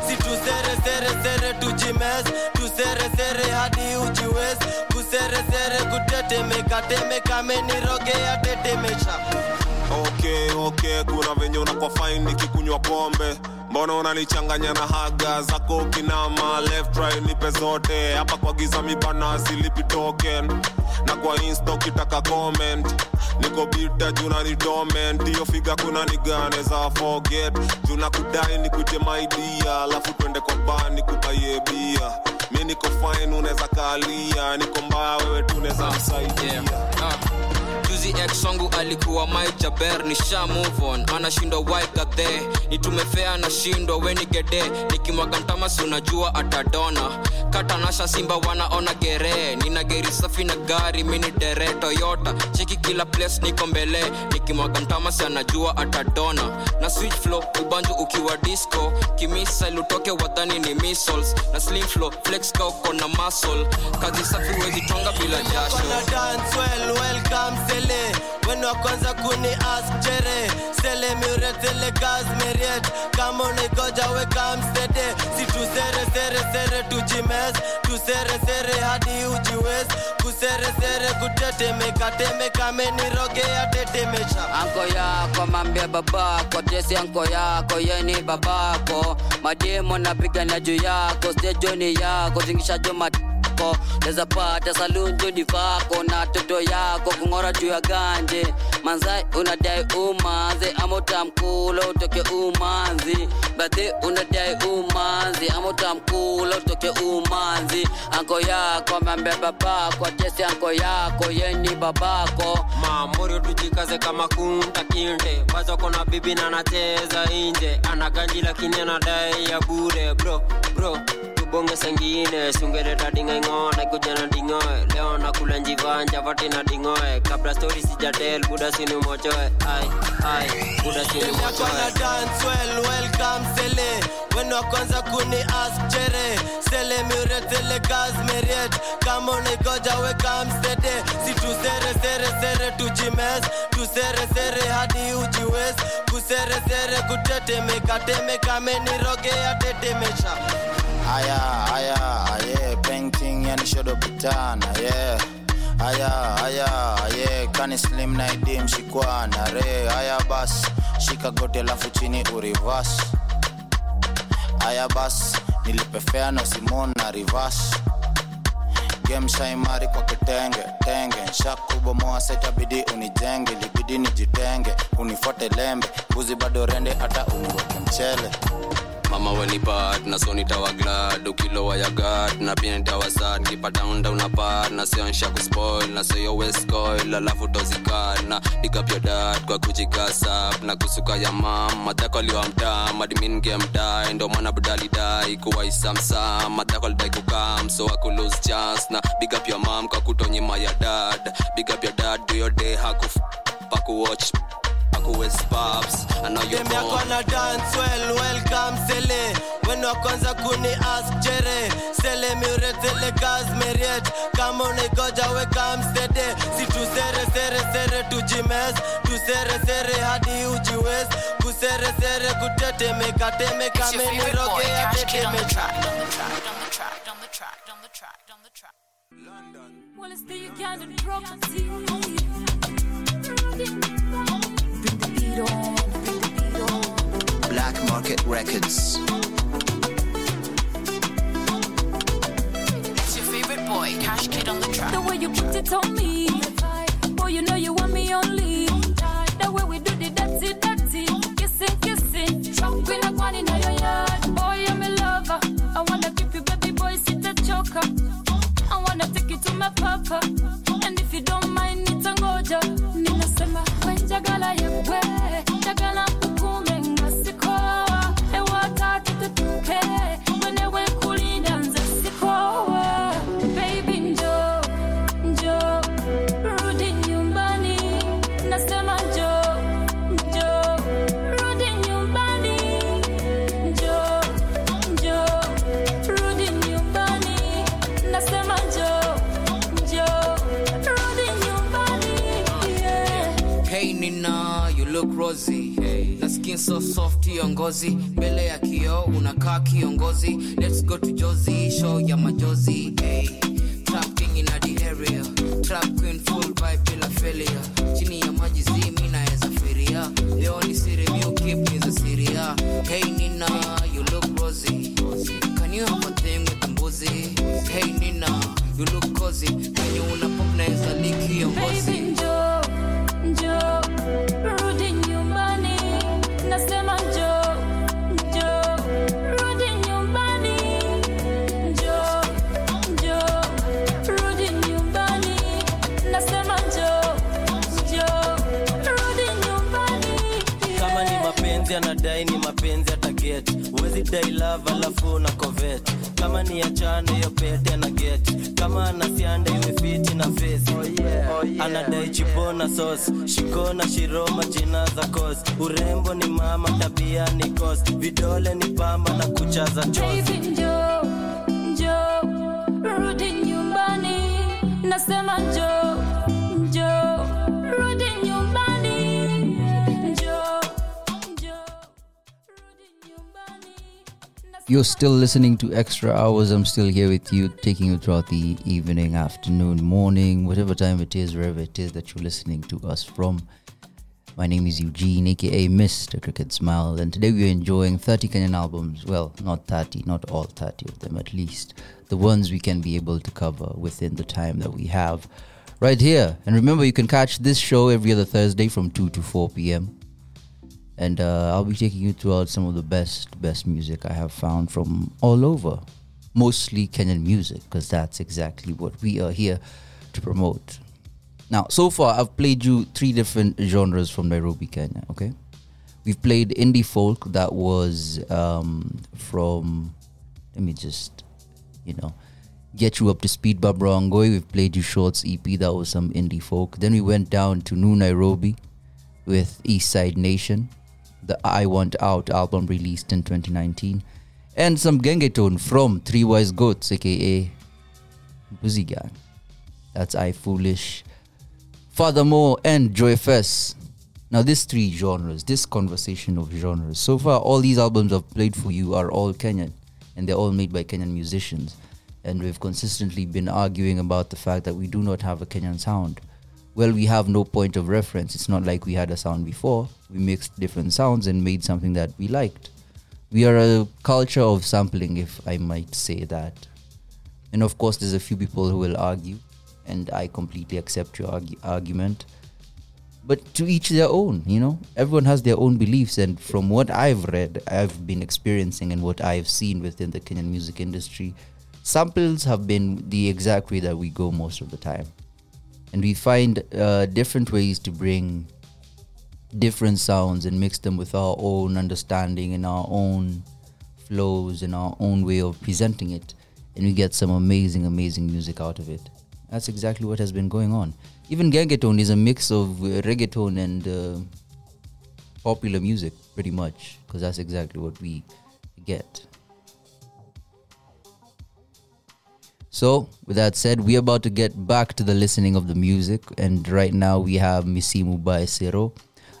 Sere, sere, sere, tu jimes, tu sere, sere. natemeka menirogea tetemesha. Okay, okay, kuna venye unakuwa fine nikikunywa pombe. Mbona unanichanganya na haga zako kinama left right nipe zote. Hapa kwa giza mipana silipi token. Na kwa insta ukitaka comment niko bita juna ni dormant. Hiyo figa kuna niganeza forget. Juna kudai nikuite my dear. Lafu twende kwa bar nikupaye bia. Mimi niko fine unaweza kalia. Niko mbaya wewe tunaweza msaidia. Juzi ex wangu alikuwa my jaber nisha move on. Anashindwa why got there. Nitumefea anashindwa we nigede. Nikimwaga mtamasi unajua atadona. Kata nasha simba wanaona gere. Nina geri safi na gari mini dere Toyota. Cheki kila place niko mbele. Nikimwaga mtamasi anajua atadona. Na switch flow ubanju ukiwa disco. Kimisa lutoke watani ni measles. Na slim flow flex ka uko na muscle. Kazi safi wezi tonga bila jasho. Kona dance well welcome say. When I kwanza kuni ask jere sele miretele gas meriet kama ungoja we come steady si tu sere sere sere tujimes tu sere sere hadi ujiwez ku sere sere kutete mekatemeka menirogea tetemesha anko yako mambia babako tesi anko yako yeni babako mademo napiga na juu yako stejoni yako tingisha joma. There's a part of saloon to the fuck on a toto yako kungora juu ya ganje manzai unadai umanzi amotamkulo utoke umanzi badhi unadai umanzi amotamkulo utoke umanzi anko yako amembe babako atesi anko yako yeni babako mamuri tujikaze kama kunta kinde wazo kona bibi na nateza inje anaganji lakini anadai ya bure bro bro bonga sangine sungere dadinga ingona kujana dingoe leo nakula njivanja vatina dingoe kabla stories sijatel buda sinu mochoe ai buda sinu mochoe na dance well welcome sele when I kwanza kuni ask jere sele miretele gas meriet kama ungoja we come steady si tu sere sere sere tujimes tu sere sere hadi ujiwez ku sere sere kutetemeka temeka menirogea tetemesha. Aya, painting yani shodo butana, yeah. Aya, kani slim na idim shikwana, re. Aya bas, shika gote lafu chini urivas. Aya bas, nilipefea na Simon na reverse. Game shaimari kwa kitenge, tenge. Shakubo moa seta bidi unijenge, libidi nijitenge. Unifote lembe, buzi bado rende ata ungoke mchele. Mama weni part, na so nitawa glad, ukilowa ya guard, na pia nitawa sad, kipa down down apart, na seo nsha kuspoil, na seo west coil, alafu tozikad, na dig up your dad, kwa kujigasap, na kusuka ya mam, matako aliwa mtam, admin game die, ndo mana budali die, kuwa isamsam, matako alidai kukam, so aku lose chance, na big up your mom, kwa kutonyima ya dad, big up your dad, do your day, haku f***, haku watch, with pops and now you're gonna dance well welcome sele when I kwanza kuni ask jere sele miretele gas meriet kama ungoja we come steady si tu sere sere sere tujimes tu sere sere hadi ujiwez ku sere sere kutetemeka temeka menirogea tetemeka on the track London well it's the kind of property on Black Market Records. It's your favorite boy, Cash Kid on the track. The way you put it on me, boy, you know you want me only. The way we do the dirty, kissing. Choking up one in your yard, boy, I'm a lover. I wanna keep you, baby boy, sit a choker. I wanna take you to my papa, and if you don't mind, it's a moja. Nina sema, when jagala yekwe. Hey. Na skin so soft yongozi mbele ya kio unakaa kiongozi let's go to Josie show ya majozi hey. Trapping in the area Trap queen full vibe bila failure. Chini ya maji zi minaeza feria. Leo ni siri you keep me the Syria. Hey Nina, you look rosy. Can you have a thing with Mbuzi? Hey Nina, you look cozy. When you wanna pop na eza liki ya Mbuzi. Baby njoo, njoo, rudi nyumbani. Nasema njoo, njoo, rudi nyumbani. Njoo, njoo, rudi nyumbani. Nasema njoo, njoo, rudi nyumbani. Kama ni mapenzi anadai ni mapenzi atageti. Wezi dai love alafu na covet. Kama ni achane yo pete na get. Kama anasianda imefiti na face. Oh yeah, oh yeah, anadai chipona sauce. Shikona shiroma jina za cause. Urembo ni mama tabia ni cost. Vidole ni pamba na kucha za chozi. Baby njoo, njoo, rudi nyumbani. Nasema njoo, njoo, rudi nyumbani. Njoo, njoo, rudi nyumbani. You're still listening to Extra Hours. I'm still here with you, taking you throughout the evening, afternoon, morning, whatever time it is, wherever it is that you're listening to us from. My name is Eugene, aka Mr. Cricket Smile, and today we're enjoying 30 Kenyan albums. Well, not 30, not all 30 of them, at least the ones we can be able to cover within the time that we have right here. And remember, you can catch this show every other Thursday from 2 to 4 p.m. And I'll be taking you throughout some of the best music I have found from all over. Mostly Kenyan music, because that's exactly what we are here to promote. Now, so far, I've played you three different genres from Nairobi, Kenya, okay? We've played indie folk that was from, let me just, get you up to speed, Barbara Wangoi. We've played you Shorts EP, that was some indie folk. Then we went down to New Nairobi with East Side Nation. The I Want Out album released in 2019, and some gengetone from Three Wise Goats, aka Mbuzi Gang. That's I Foolish, Furthermore, and Joy Fest. Now, these three genres, this conversation of genres, so far all these albums I've played for you are all Kenyan, and they're all made by Kenyan musicians. And we've consistently been arguing about the fact that we do not have a Kenyan sound. Well, we have no point of reference. It's not like we had a sound before. We mixed different sounds and made something that we liked. We are a culture of sampling, if I might say that. And of course, there's a few people who will argue, and I completely accept your argument. But to each their own, Everyone has their own beliefs, and from what I've read, I've been experiencing, and what I've seen within the Kenyan music industry, samples have been the exact way that we go most of the time. And we find different ways to bring different sounds and mix them with our own understanding and our own flows and our own way of presenting it. And we get some amazing, amazing music out of it. That's exactly what has been going on. Even gengetone is a mix of reggaeton and popular music, pretty much, because that's exactly what we get. So, with that said, we're about to get back to the listening of the music, and right now we have Misimu by Siro,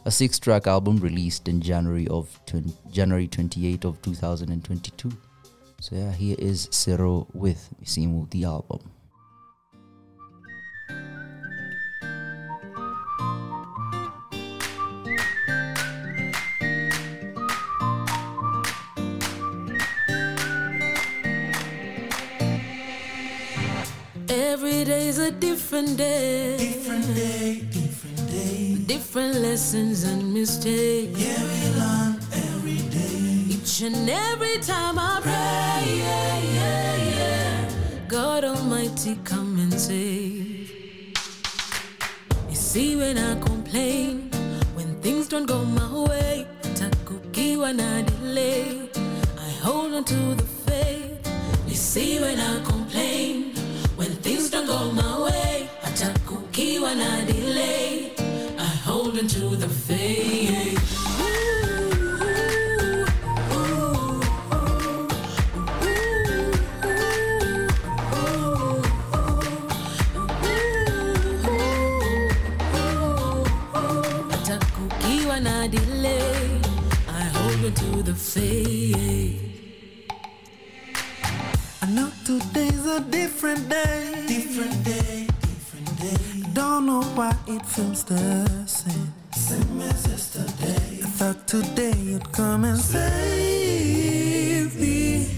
a 6-track album released in January 28 of 2022. So yeah, here is Siro with Misimu, the album. Every day's a different day. Different day, different day. Different lessons and mistakes. Yeah, we learn every day. Each and every time I pray, yeah, yeah, yeah. God Almighty, come and save. You see, when I complain, when things don't go my way, takukiwa na delay, I hold on to the faith. You see, when I complain, when things don't go my way, hata kukiwa na delay, I hold into the faith. Hata kukiwa na delay, I hold into the faith. I know today's a different day. Different day, different day. yesterday. Don't know why it feels the same. Same as yesterday. I thought today you'd come and save me.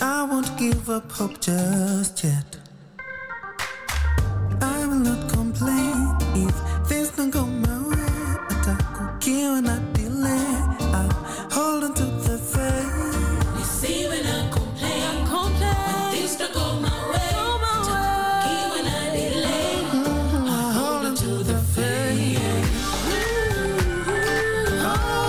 I won't give up hope just yet. I will not complain if things don't go my way. I will kill and I delay. I'll hold on to the faith. You see when I complain, when things don't go my way, I kill and I delay. I'll hold on to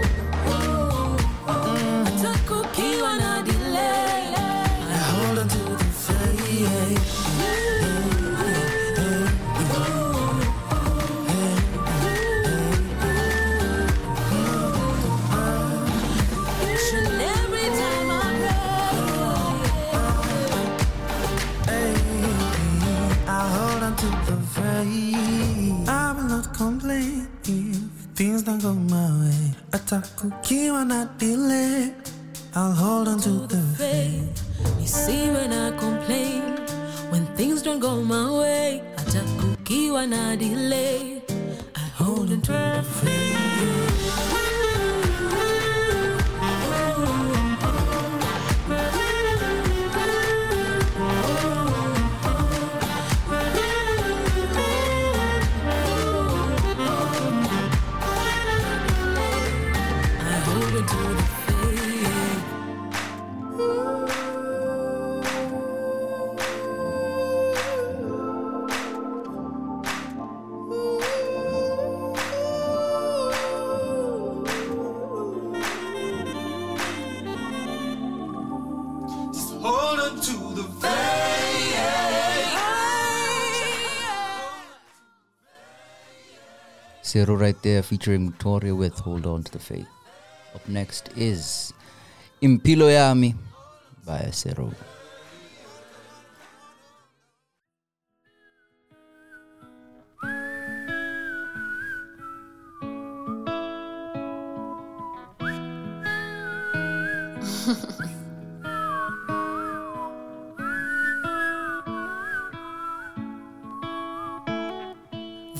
the faith. Hold on to the faith. Hold on to the faith. I took a kill and I delay. I will not complain if things don't go my way. I talk cookie when I delay. I'll hold on to the faith. You see when I complain, when things don't go my way, I talk cookie when I delay. I hold on to the faith. Siro right there featuring Mtori with Hold On To The Faith. Up next is Impilo Yami by Siro.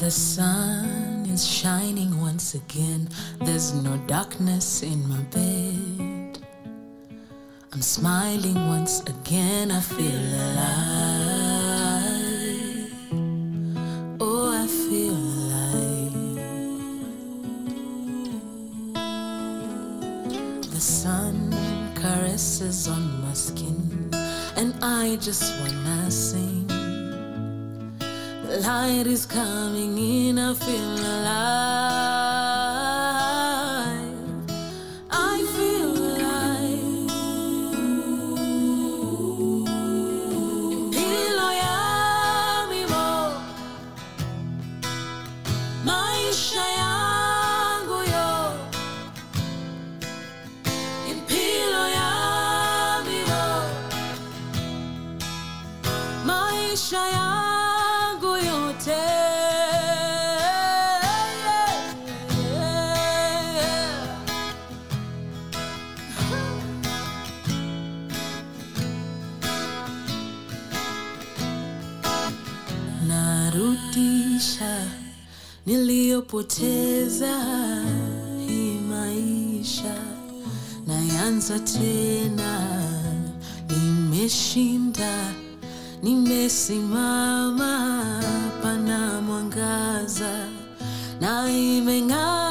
The sun is shining once again. There's no darkness in my bed. I'm smiling once again. I feel alive. Oh, I feel alive. The sun caresses on my skin, and I just wanna sing. Light is coming in, I feel alive. I feel alive. Impilo yami mo, maisha yangu yo. Impilo yami mo, maisha yangu. Niliyopoteza hii maisha naanza tena, nimeshinda, nimesimama, pana mwangaza na imeng'aa.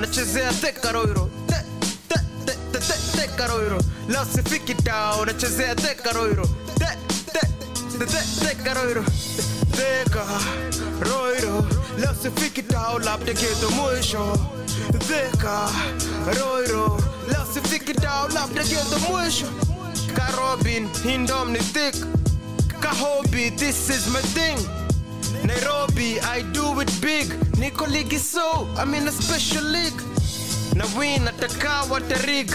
nachezea tekaroiro tekaroiro leo sifikitao nachezea tekaroiro tekaroiro tekaroiro leo sifikitao labda kitu mwisho tekaroiro leo sifikitao labda kitu mwisho karobin hindom ni thick kahobi this is my thing Nairobi, I do it big. Niko ligi so, I'm in a special league. Na win, ataka watarig.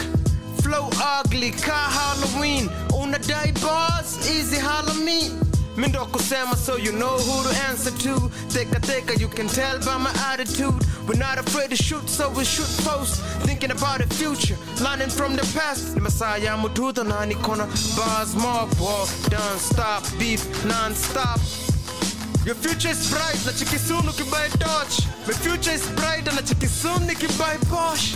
Flow ugly, ka Halloween. Unadai boss, easy Halloween. Mindo kusema so you know who to answer to. Teka teka, you can tell by my attitude. We're not afraid to shoot, so we shoot post. Thinking about the future, learning from the past. Ni masaya mututo na nikona bars mob walk. Don't stop, beef non-stop. Your future is bright, na chikisunu kibai torch. My future is bright, na chikisunu kibai Porsche.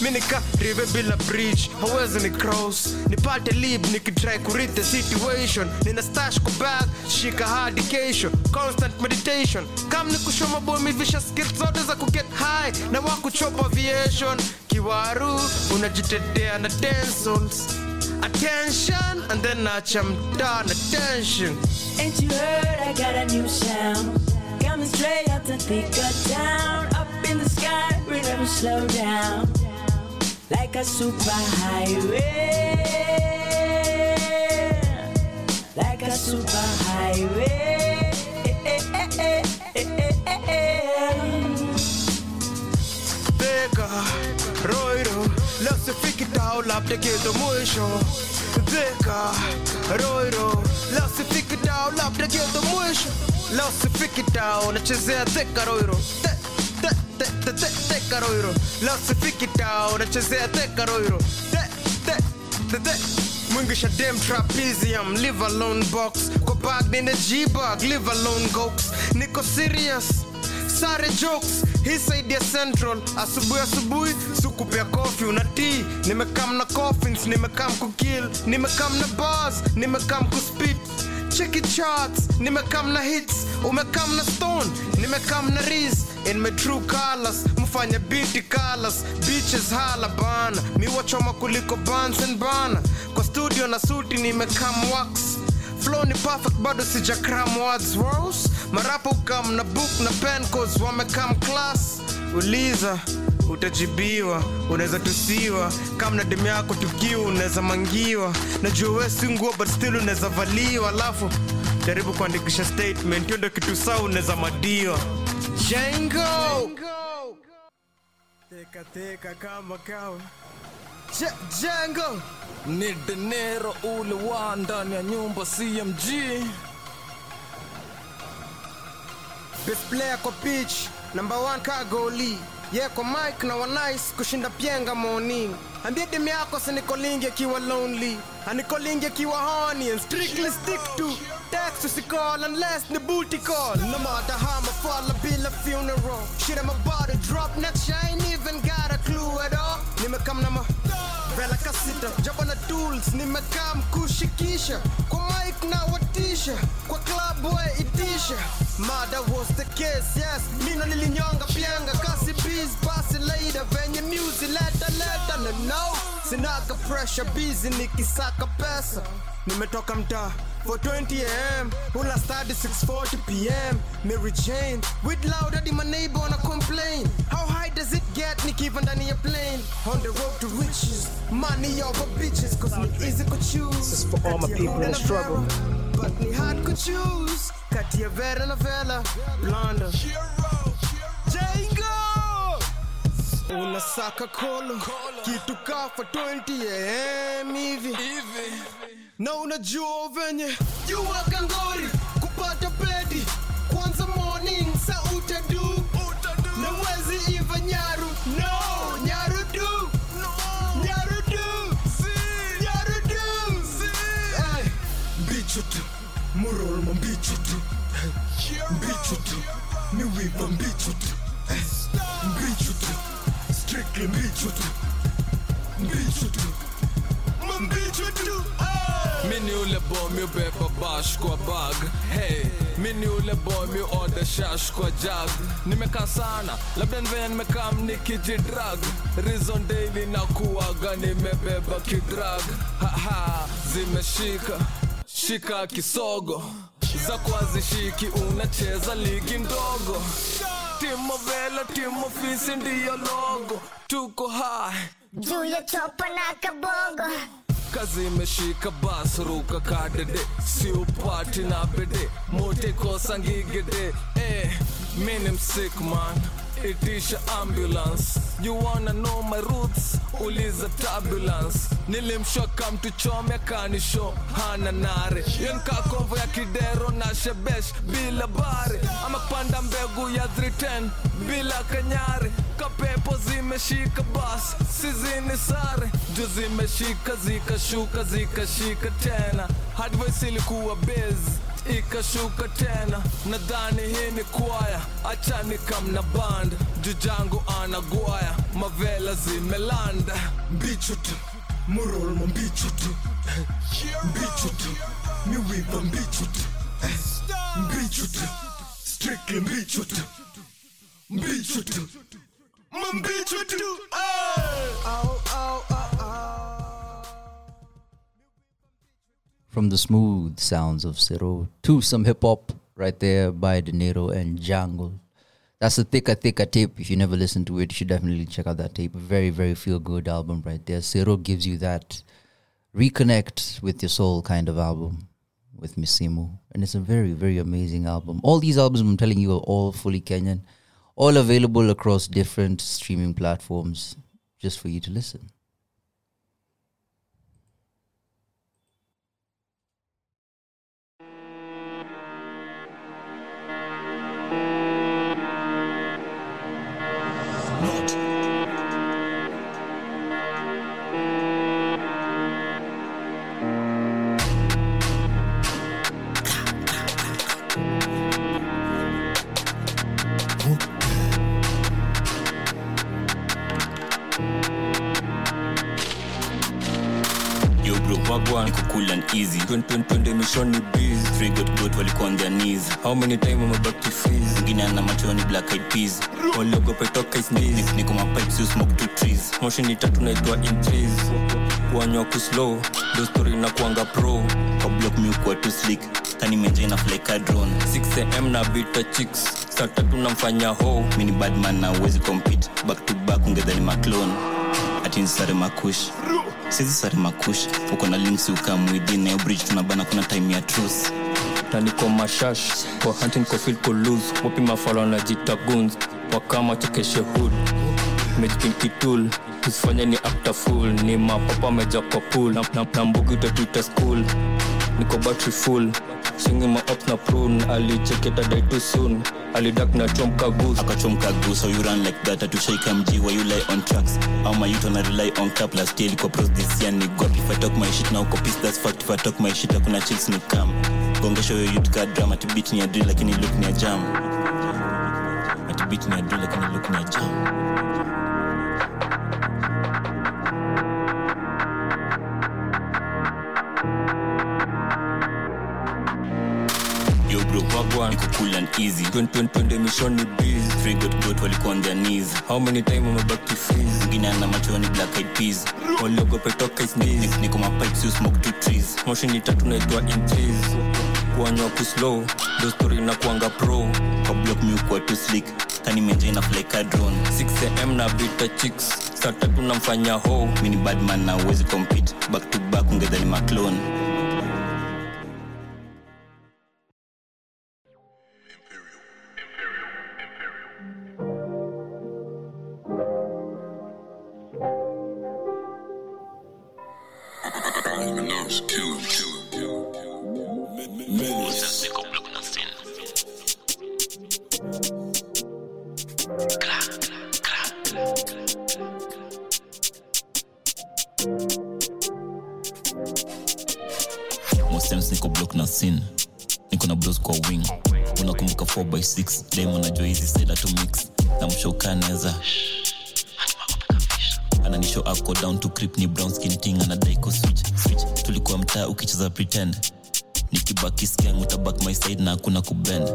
Minika river bila bridge, hawezi ni cross. Nipate leave, nikitry kuread the situation. Nina stash ko bag, shika hard dedication, constant meditation. Kam nikushoma bomi vicious skills zote za ku get high. Na waku chop aviation. Kiwaru, unajitetea na tensons. Attention, and then I jumped down, attention. Ain't you heard I got a new sound? Coming straight out the thicker town. Up in the sky, we never slow down. Like a super highway. Like a super highway. Bigger, roiro. Leo sifikitao labda kitu mwisho Thika, roiro Leo sifikitao labda kitu mwisho Leo sifikitao nachezea thika roiro Thika roiro Leo sifikitao nachezea thika roiro Mwingisha dem trapezium, live alone box Kwa bag nina G-bag, live alone gox Niko serious Sare jokes, hii saidia central Asubui asubui, suku pia coffee una tea Nimekam na coffins, nimekam kukill Nimekam na bars, nimekam kuspit Check it charts, nimekam na hits Umekam na stone, nimekam na rees In my true colors, mufanya beauty colors Beaches hala bana, miwachoma kuliko bands and bana Kwa studio na suti nimekam wax Flow ni perfect bado sija cram words rose Marapo kam na book na pen cause wamekam class Uliza, utajibiwa, uneza tusiwa Kam na demi yako tukiwa, uneza mangiwa Najua we si nguo but still uneza valiwa Alafu, jaribu kuandikisha statement Yondo kitu saa uneza madiwa Django! Teka teka kama kawa Django! Ni De Niro ule wa ndani ya nyumba CMG Best player kwa pitch, number one ka goalie Yeah kwa mic na wa nice kushinda pienga morning Ambia demi yako sinikolinge kiwa lonely Anikolinge kiwa honey and strictly stick to Text usicall unless ni booty call No matter how my father bill a funeral Shit I'm about to drop next I ain't even got a clue at all Nimekam na ma Vela kasita, jaba na tools, nimekam kushikisha Kwa mic na watisha, kwa club we itisha Mada was the case, yes, mina nilinyonga pianga Kasi bees, basi later, venye music, leta, na no Sinaga pressure, busy nikisaka pesa Nimetoka mta, for 20 AM, hula study 6:40 PM Mary Jane, with loud adi my neighbor wanna complain How high does it get, nikiva ndani ya plane On the road to riches, money over bitches Cause ni easy could choose This is for all my people in struggle But ni hard could choose Katia Vera Novella, Blonda Django Unasaka cola, kitu ka for 20 AM Evie Na unajua venye Jua kangori Kupata pedi Kwanza morning Sa utadu Na wezi iva nyaru No Nyarudu No Nyarudu Si Nyarudu Si Ay Mbichutu Murolma mbichutu Mbichutu Miwipa mbichutu Mbichutu Strictly mbichutu Mbichutu Mbichutu Mbichutu Minu ule boy mi beba bash kwa bag. Hey, mini ule boy mi order shash kwa jag. Nimekaa sana, labda nivea nimekaa nikijidrag. Reason daily na kuwaga nimebeba kidrag. Haha, zimeshika, shika kisogo. Zako azishiki unacheza ligi ndogo. Timo vela, timo fisi ndiyo logo. Tuko high, juu ya chopa na kabogo. Kazi imeshika bas ruka kadede. Si upati na bede, mote kosa ngigede. Eh, mini msick man, itisha ambulance. You wanna know my roots, uliza turbulence. Nilimshoka mtu chome kanisho hana nare. Yenka kovu ya kidero na shebesh bila bare. Ama kupanda mbegu ya 310 bila kanyare. Kapepo zimeshika bas, sizini sare. Ju zimeshika zika shuka zika shika tena. Advice ilikuwa biz, ikashuka tena. Nadhani hii ni kwaya, acha nikamna band. Django anaguaya, mavela zimelanda. Bichutu, murolmo bichutu. Bichutu, miwipa bichutu. Bichutu, strictly bichutu. Bichutu, mambichutu. Ow, ow, ow. From the smooth sounds of Siro to some hip-hop right there by De Niro and Django. That's a thicker, thicker tape. If you never listened to it, you should definitely check out that tape. A very, very feel-good album right there. Siro gives you that reconnect with your soul kind of album with Misimu. And it's a very, very amazing album. All these albums, I'm telling you, are all fully Kenyan. All available across different streaming platforms just for you to listen. Wagwan, niko cool and easy. Twende mishoni busy. Three goat walikuwa on their knees. How many time am I back to freeze? Ngine ana machoni black eyed peas. Walogo petoka sneeze. Niko ma pipes you smoke two trees. Motion ni tatu naitwa in trees. Kuanywa ku slow. Those story na kuanga pro. Kwa block me kwa too slick. Tani Majira like a drone. 6 AM na bita chicks. Saa tatu namfanya ho. Mini bad man na huwezi compete. Back to back ungedhani ma clone. Ati nisare makush. Sisi sari makush, uko na links ukamu within a bridge, tunabana kuna time ya truce. Tani kwa mashash, kwa hunting kwa field kwa lose. Wapi mafalo na jita guns, wakama chekeshe hood. Mejipinki tool, usifanya ni after full. Ni mapapa meja kwa pool, na mbugi utatuita school. Niko battery full, singing my ups na prune. Ali check it a day too soon. Ali duck na chomka goose. Aka chomka goose, so you run like that. Atu shake MG while you lie on tracks. How my youth on I rely on cap. Last year liko pros this year ni got. If I talk my shit now copies, that's fact. If I talk my shit, hakuna chicks ni come. Gonga show you youth ka drama. Ati beat ni a drill lakini look ni a jam. Ati beat ni a drill lakini look ni a jam. Niko cool and easy. Twende mishoni busy. Three goat walikuwa on their knees. How many time am I back to freeze? Ngine ana machoni black eyed peas. Walogo petoka sneeze. Niko ma pipes you smoke two trees. Motion ni tatu naitwa in trees. Kuanywa ku slow. Those story na kuanga pro. Kwa block me uko too slick. Tani Majira like a drone. 6 AM na bita chicks. Saa tatu namfanya ho. Mini bad man na huwezi compete. Back to back ungedhani ma clone. Taya ukicheza pretend. Nikibaki skangu utabaki my side na hakuna kubend.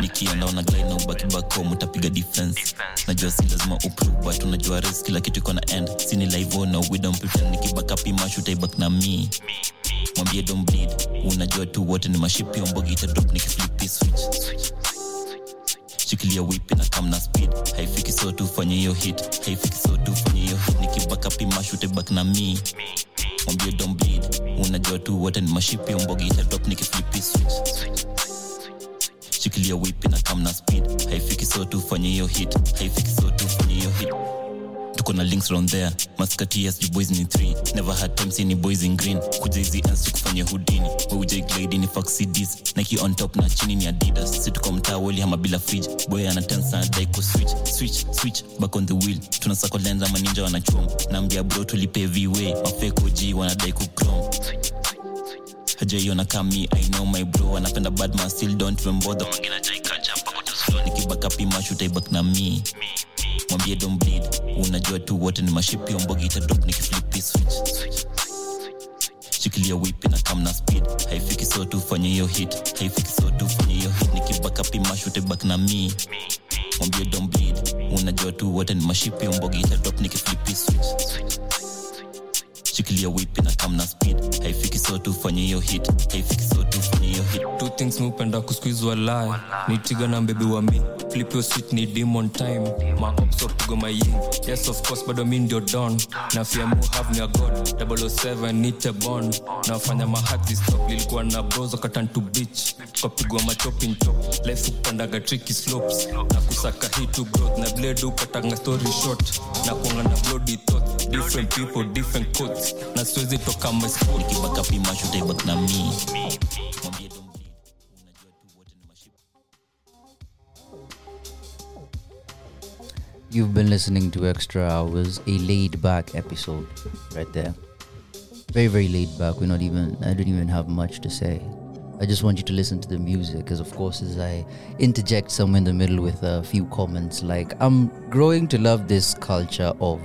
Nikienda una glide na ubaki back home utapiga defense. Najua si lazima uprove but unajua risk kila kitu iko na end. Sini live on no we don't pretend. Nikibaka pima shoot back na me. Mwambie don't bleed. Unajua tu wote ni maship yombo gita drop nikiflip switch. Shikilia whip na come na speed. Haifiki so tu fanye hiyo hit. Nikibaka pima shoot back na me. Mwambie don't bleed. Unajua tu wote ni maship yombogi itadrop nikiflip switch. Shikilia whip na come na speed. Haifiki so tu fanye hiyo hit. Tuko na links around there. Maskati yes, you boys in 3. Never had time seeing you boys in green. Kuja hizi answer kufanya hoodini. Wewe uje glide ni fuck CDs. Nike on top na chini ni Adidas. Sitcom mtaa wali hama bila fridge. Boy ana tense na daiko switch back on the wheel. Tunasako lens ama ninja wanachom. Naambia bro tulipe V-way. Mafeko G wanadaiko chrome. Hajaiona kami, I know my bro. Anapenda bad man still don't even bother. Mwingine jaikacha mpaka tu slow. Nikibaka pima shoot back na me. Mwambie don't bleed. Unajua tu wote ni mashipi ombogi itadrop nikiflip switch. Shikilia whip na come na speed. Haifiki so tu fanye hiyo hit. Nikibaka pima shoot back na me. Mwambie don't bleed. Unajua tu wote ni mashipi ombogi itadrop nikiflip switch. Shikilia whip na come na speed. Haifiki so tu fanye hiyo hit. Two things mupenda kusqueeze walai. Ni tiga na baby wa me. Flip your switch ni demon time. My ups up to go my yin. Yes of course but I mean you're done. Na fear mu have me a god. 007 need a bond. Na fanya my heart this stop. Lilikuwa na brozo katan to bitch. Kapigwa ma chopping top. Life upandaga tricky slopes. Na kusaka hit to growth. Na blade ukatanga story short. Na kuanga na bloody thoughts. Different people, different codes. Na siwezi toka my school. Nikibaka pima shoot I back na me. You've been listening to Extra Hours, a laid-back episode right there. Very, very laid-back. I don't even have much to say. I just want you to listen to the music because, of course, as I interject somewhere in the middle with a few comments like, I'm growing to love this culture of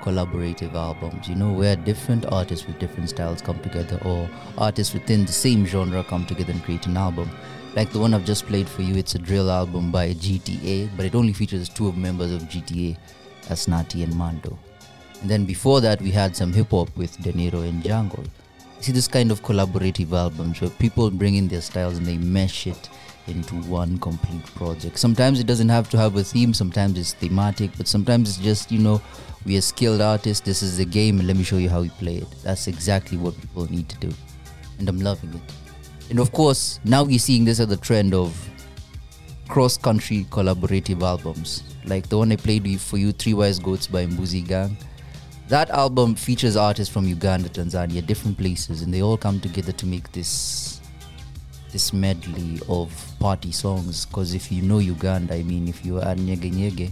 collaborative albums, where different artists with different styles come together or artists within the same genre come together and create an album. Like the one I've just played for you, it's a drill album by GTA, but it only features two members of GTA, Asnati and Mando. And then before that, we had some hip-hop with De Niro and Django. You see this kind of collaborative albums where people bring in their styles and they mesh it into one complete project. Sometimes it doesn't have to have a theme, sometimes it's thematic, but sometimes it's just, we are skilled artists, this is the game, and let me show you how we play it. That's exactly what people need to do. And I'm loving it. And of course, now we're seeing this other trend of cross-country collaborative albums. Like the one I played for you, Three Wise Goats by Mbuzi Gang. That album features artists from Uganda, Tanzania, different places. And they all come together to make this medley of party songs. Because if you know Uganda, if you are Nyege,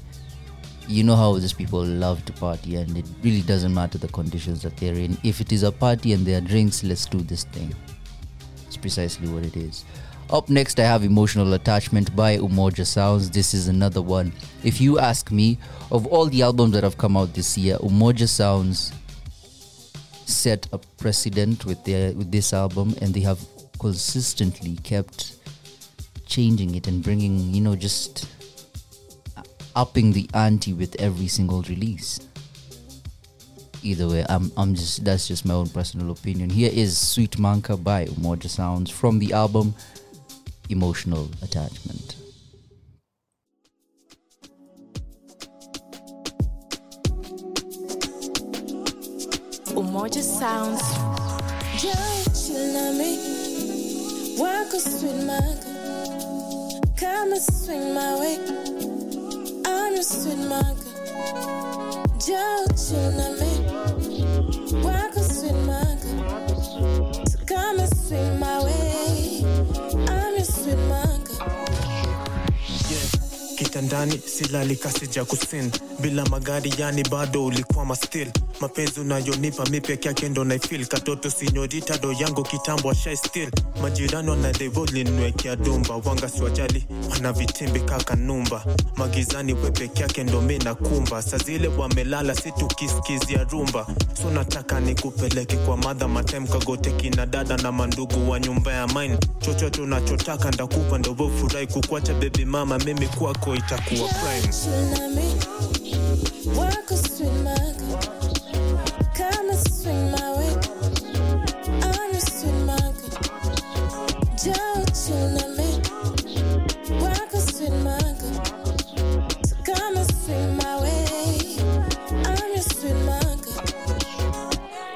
you know how these people love to party. And it really doesn't matter the conditions that they're in. If it is a party and there are drinks, let's do this thing. It's precisely what it is. Up next, I have Emotional Attachment by Umoja Sounds. This is another one. If you ask me, of all the albums that have come out this year, Umoja Sounds set a precedent with this album, and they have consistently kept changing it and bringing, just upping the ante with every single release. Either way, that's just my own personal opinion. Here is Sweet Manka by Umoja Sounds from the album Emotional Attachment. Umoja Sounds. Joy chillami, wako Sweet Manka. Come and swing my way, I'm your Sweet Manka. Joe chillin' walk a sweet manga. So come and swing my way. I'm your sweet manga. Yeah, kita Nimetoka ndani, silali kasija kusin. Bila magari yani bado ulikuwa mastil. Mapenzi unayonipa mipya yake ndo naifeel. Katoto sinyorita do yango kitambo shy still. Majirani na devil niwekea dumba. Wanga siwajali, wana vitimbi kaka numba. Magizani wepeke yake ndo mimi nakumba. Saa zile wamelala situ kiskizi ya rumba. So nataka nikupeleke kwa madha matem kagote kina dada na mandugu wa nyumba ya mine. Chochote unachotaka ndakupa ndo bofurai kukwacha baby mama mimi kwako itakuwa prime. Work us with my come and swing my way. I'm a swing my don't you know me. Work us with my so come and swing my way. I'm a swing my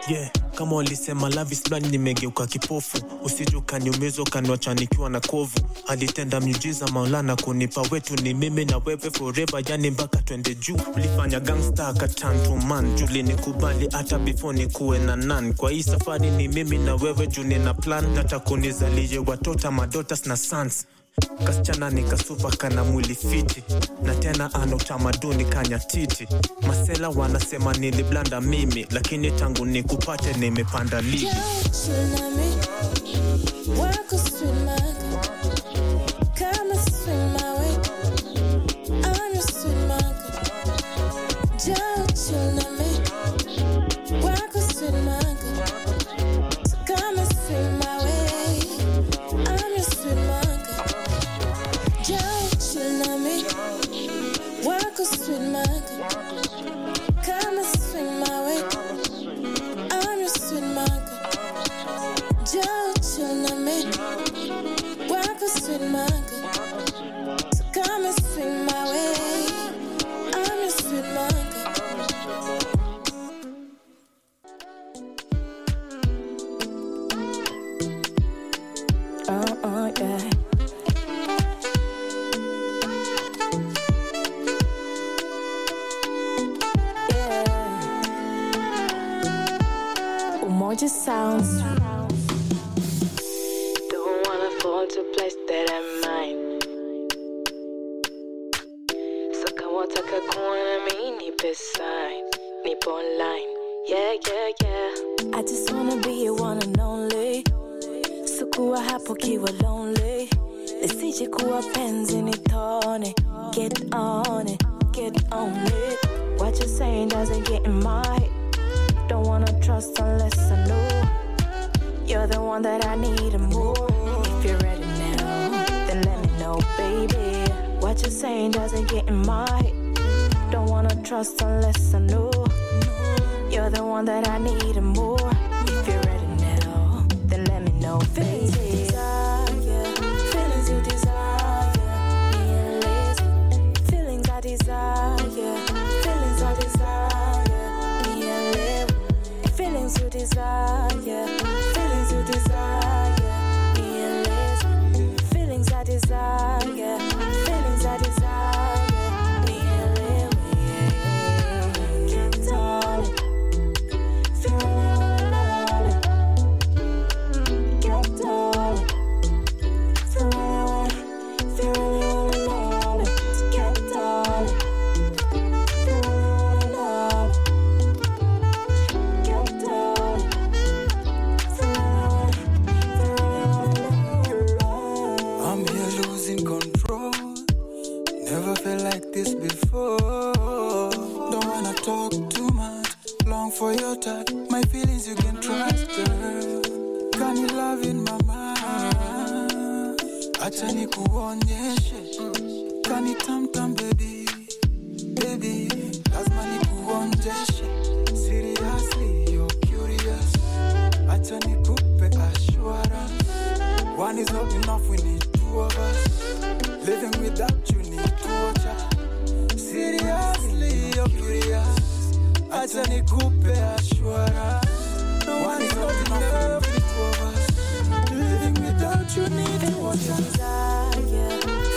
yeah. Kama walisema love is blind nimegeuka kipofu. Usiju kaniumizo kanocha nikiwa na kovu. Alitenda miujiza maulana kunipa wetu. Ni mimi na wewe forever yani mpaka twende juu. Ulifanya gangsta katantu man. Juli nikubali hata before nikuwe na nan. Kwa hii safari ni mimi na wewe juu nina plan. Natakunizalie watoto madotas na sons. Kasichana nikasupa kana mwili fiti. Na tena ana utamaduni kanya titi. Masela wanasema niliblanda mimi. Lakini tangu nikupate nimepanda lili.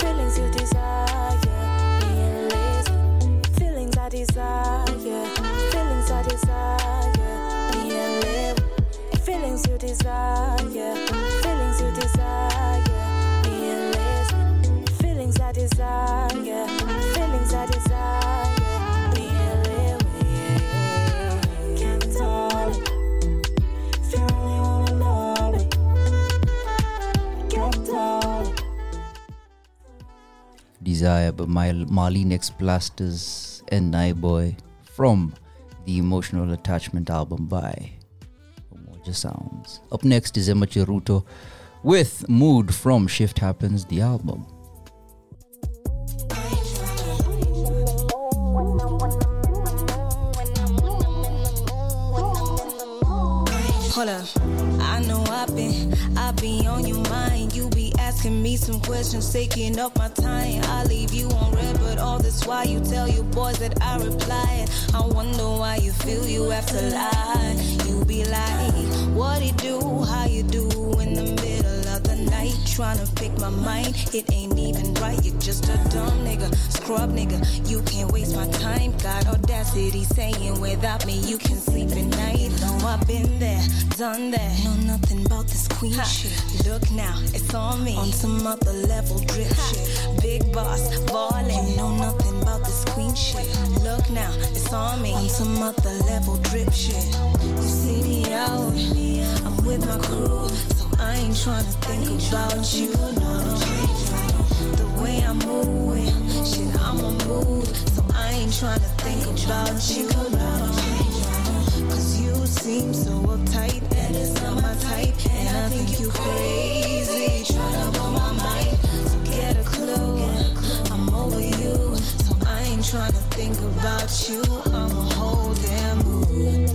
Feelings you desire, feelings I desire. Desire by Marlinex Plasters and Naiboy from the Emotional Attachment album by Umoja Sounds. Up next is Emma Cheruto with Mood from Shift Happens, the album. Hold up. I know I be on your mind. You be asking me some questions, taking up my time. I leave you on red, but all this why you tell your boys that I reply. I wonder why you feel you have to lie. You be like, what it do, how you do in the middle of the night. Trying to pick my mind, it ain't even right. You're just a dumb nigga, scrub nigga. You can't waste my time. Got audacity saying without me you can sleep at night. Though I've been there, done that. Know nothing about this queen ha. Shit. Look now, it's on me. On some other level drip ha. Shit. Big boss, ballin'. Know nothing about this queen shit. Look now, it's on me. On some other level drip shit. You see me out, I'm with my crew. I ain't tryna think about you, no. The way I'm moving, shit, I'm on mood. So I ain't tryna think about you, no. Cause you seem so uptight, and it's not my type. And I think you crazy, tryna blow my mind. So get a clue, I'm over you. So I ain't tryna think about you, I'm a whole damn mood.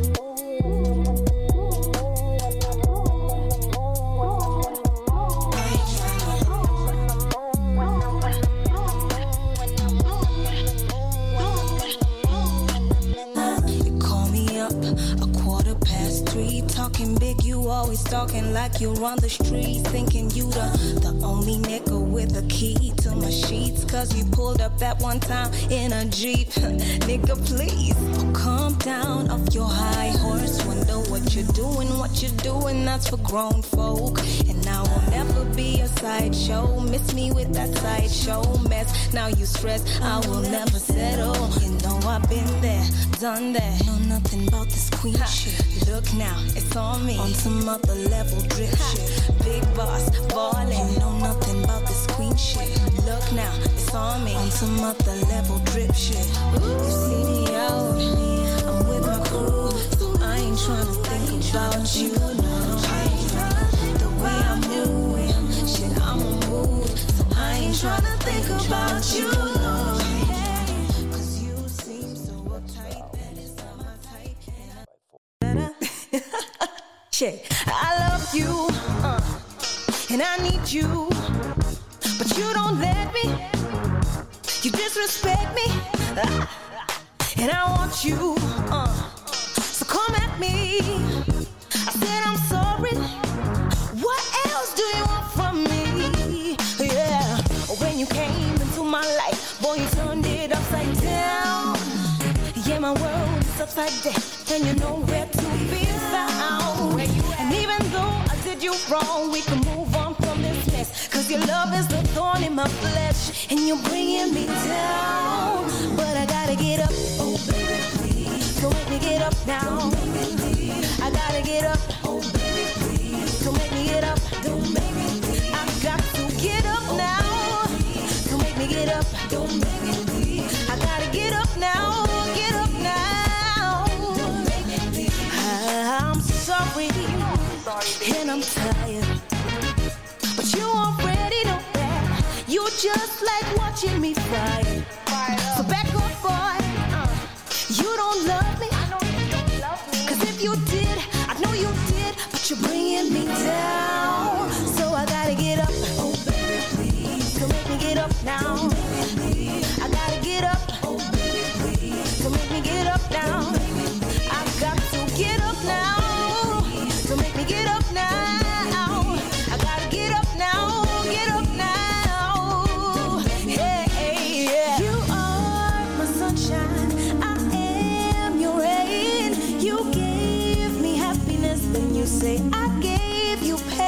Talking big, you always talking like you're on the street. Thinking you the only nigga with a key to my sheets. Cause you pulled up that one time in a Jeep. Nigga, please, oh, calm down off your high horse. Wonder what you're doing, that's for grown folk. And I will never be a sideshow. Miss me with that sideshow mess. Now you stress, I will never settle. You know I've been there, done that. Know nothing about this queen shit. Look now, it's on me. On some other level drip shit. Big boss, ballin'. Know nothing about this queen shit. Look now, it's on me. On some other level drip shit. You see me out, I'm with my crew. So I ain't tryna think about you, no. The way I'm doing, shit, I'm a mood. So I ain't tryna think about you, no. Cause you seem so uptight that it's not my type. And I... shit, I love you, and I need you. But you don't let me, you disrespect me, and I want you, so come at me. I said I'm sorry, what else do you want from me? Yeah, when you came into my life, boy, you turned it upside down. Yeah, my world is upside down, and you know where to be found. And even though I did you wrong, we can move on from this mess. Cause your love is the thorn in my flesh, and you're bringing me down. But I gotta get up, oh baby, please. Don't make me get up now. Don't make me leave. I gotta get up, oh baby, please. Don't make me get up. Don't make me leave. I got to get up oh, now. Baby, don't make me get up. Don't make me leave. I gotta get up now. Oh, get up now. Don't make me leave. I'm sorry, and I'm tired. But you already know that. You just like watching me fight. So back off, boy. You don't love me. I know you don't love me. Cause if you did, I know you did. But you're bringing me down. So I gotta get up. Oh, baby, please. Don't make me get up now. Don't make me leave. I gotta get up. Oh, baby, please. Don't make me get up now. Don't make me leave. I got to get up now. Don't make me get up now. Say I gave you pain.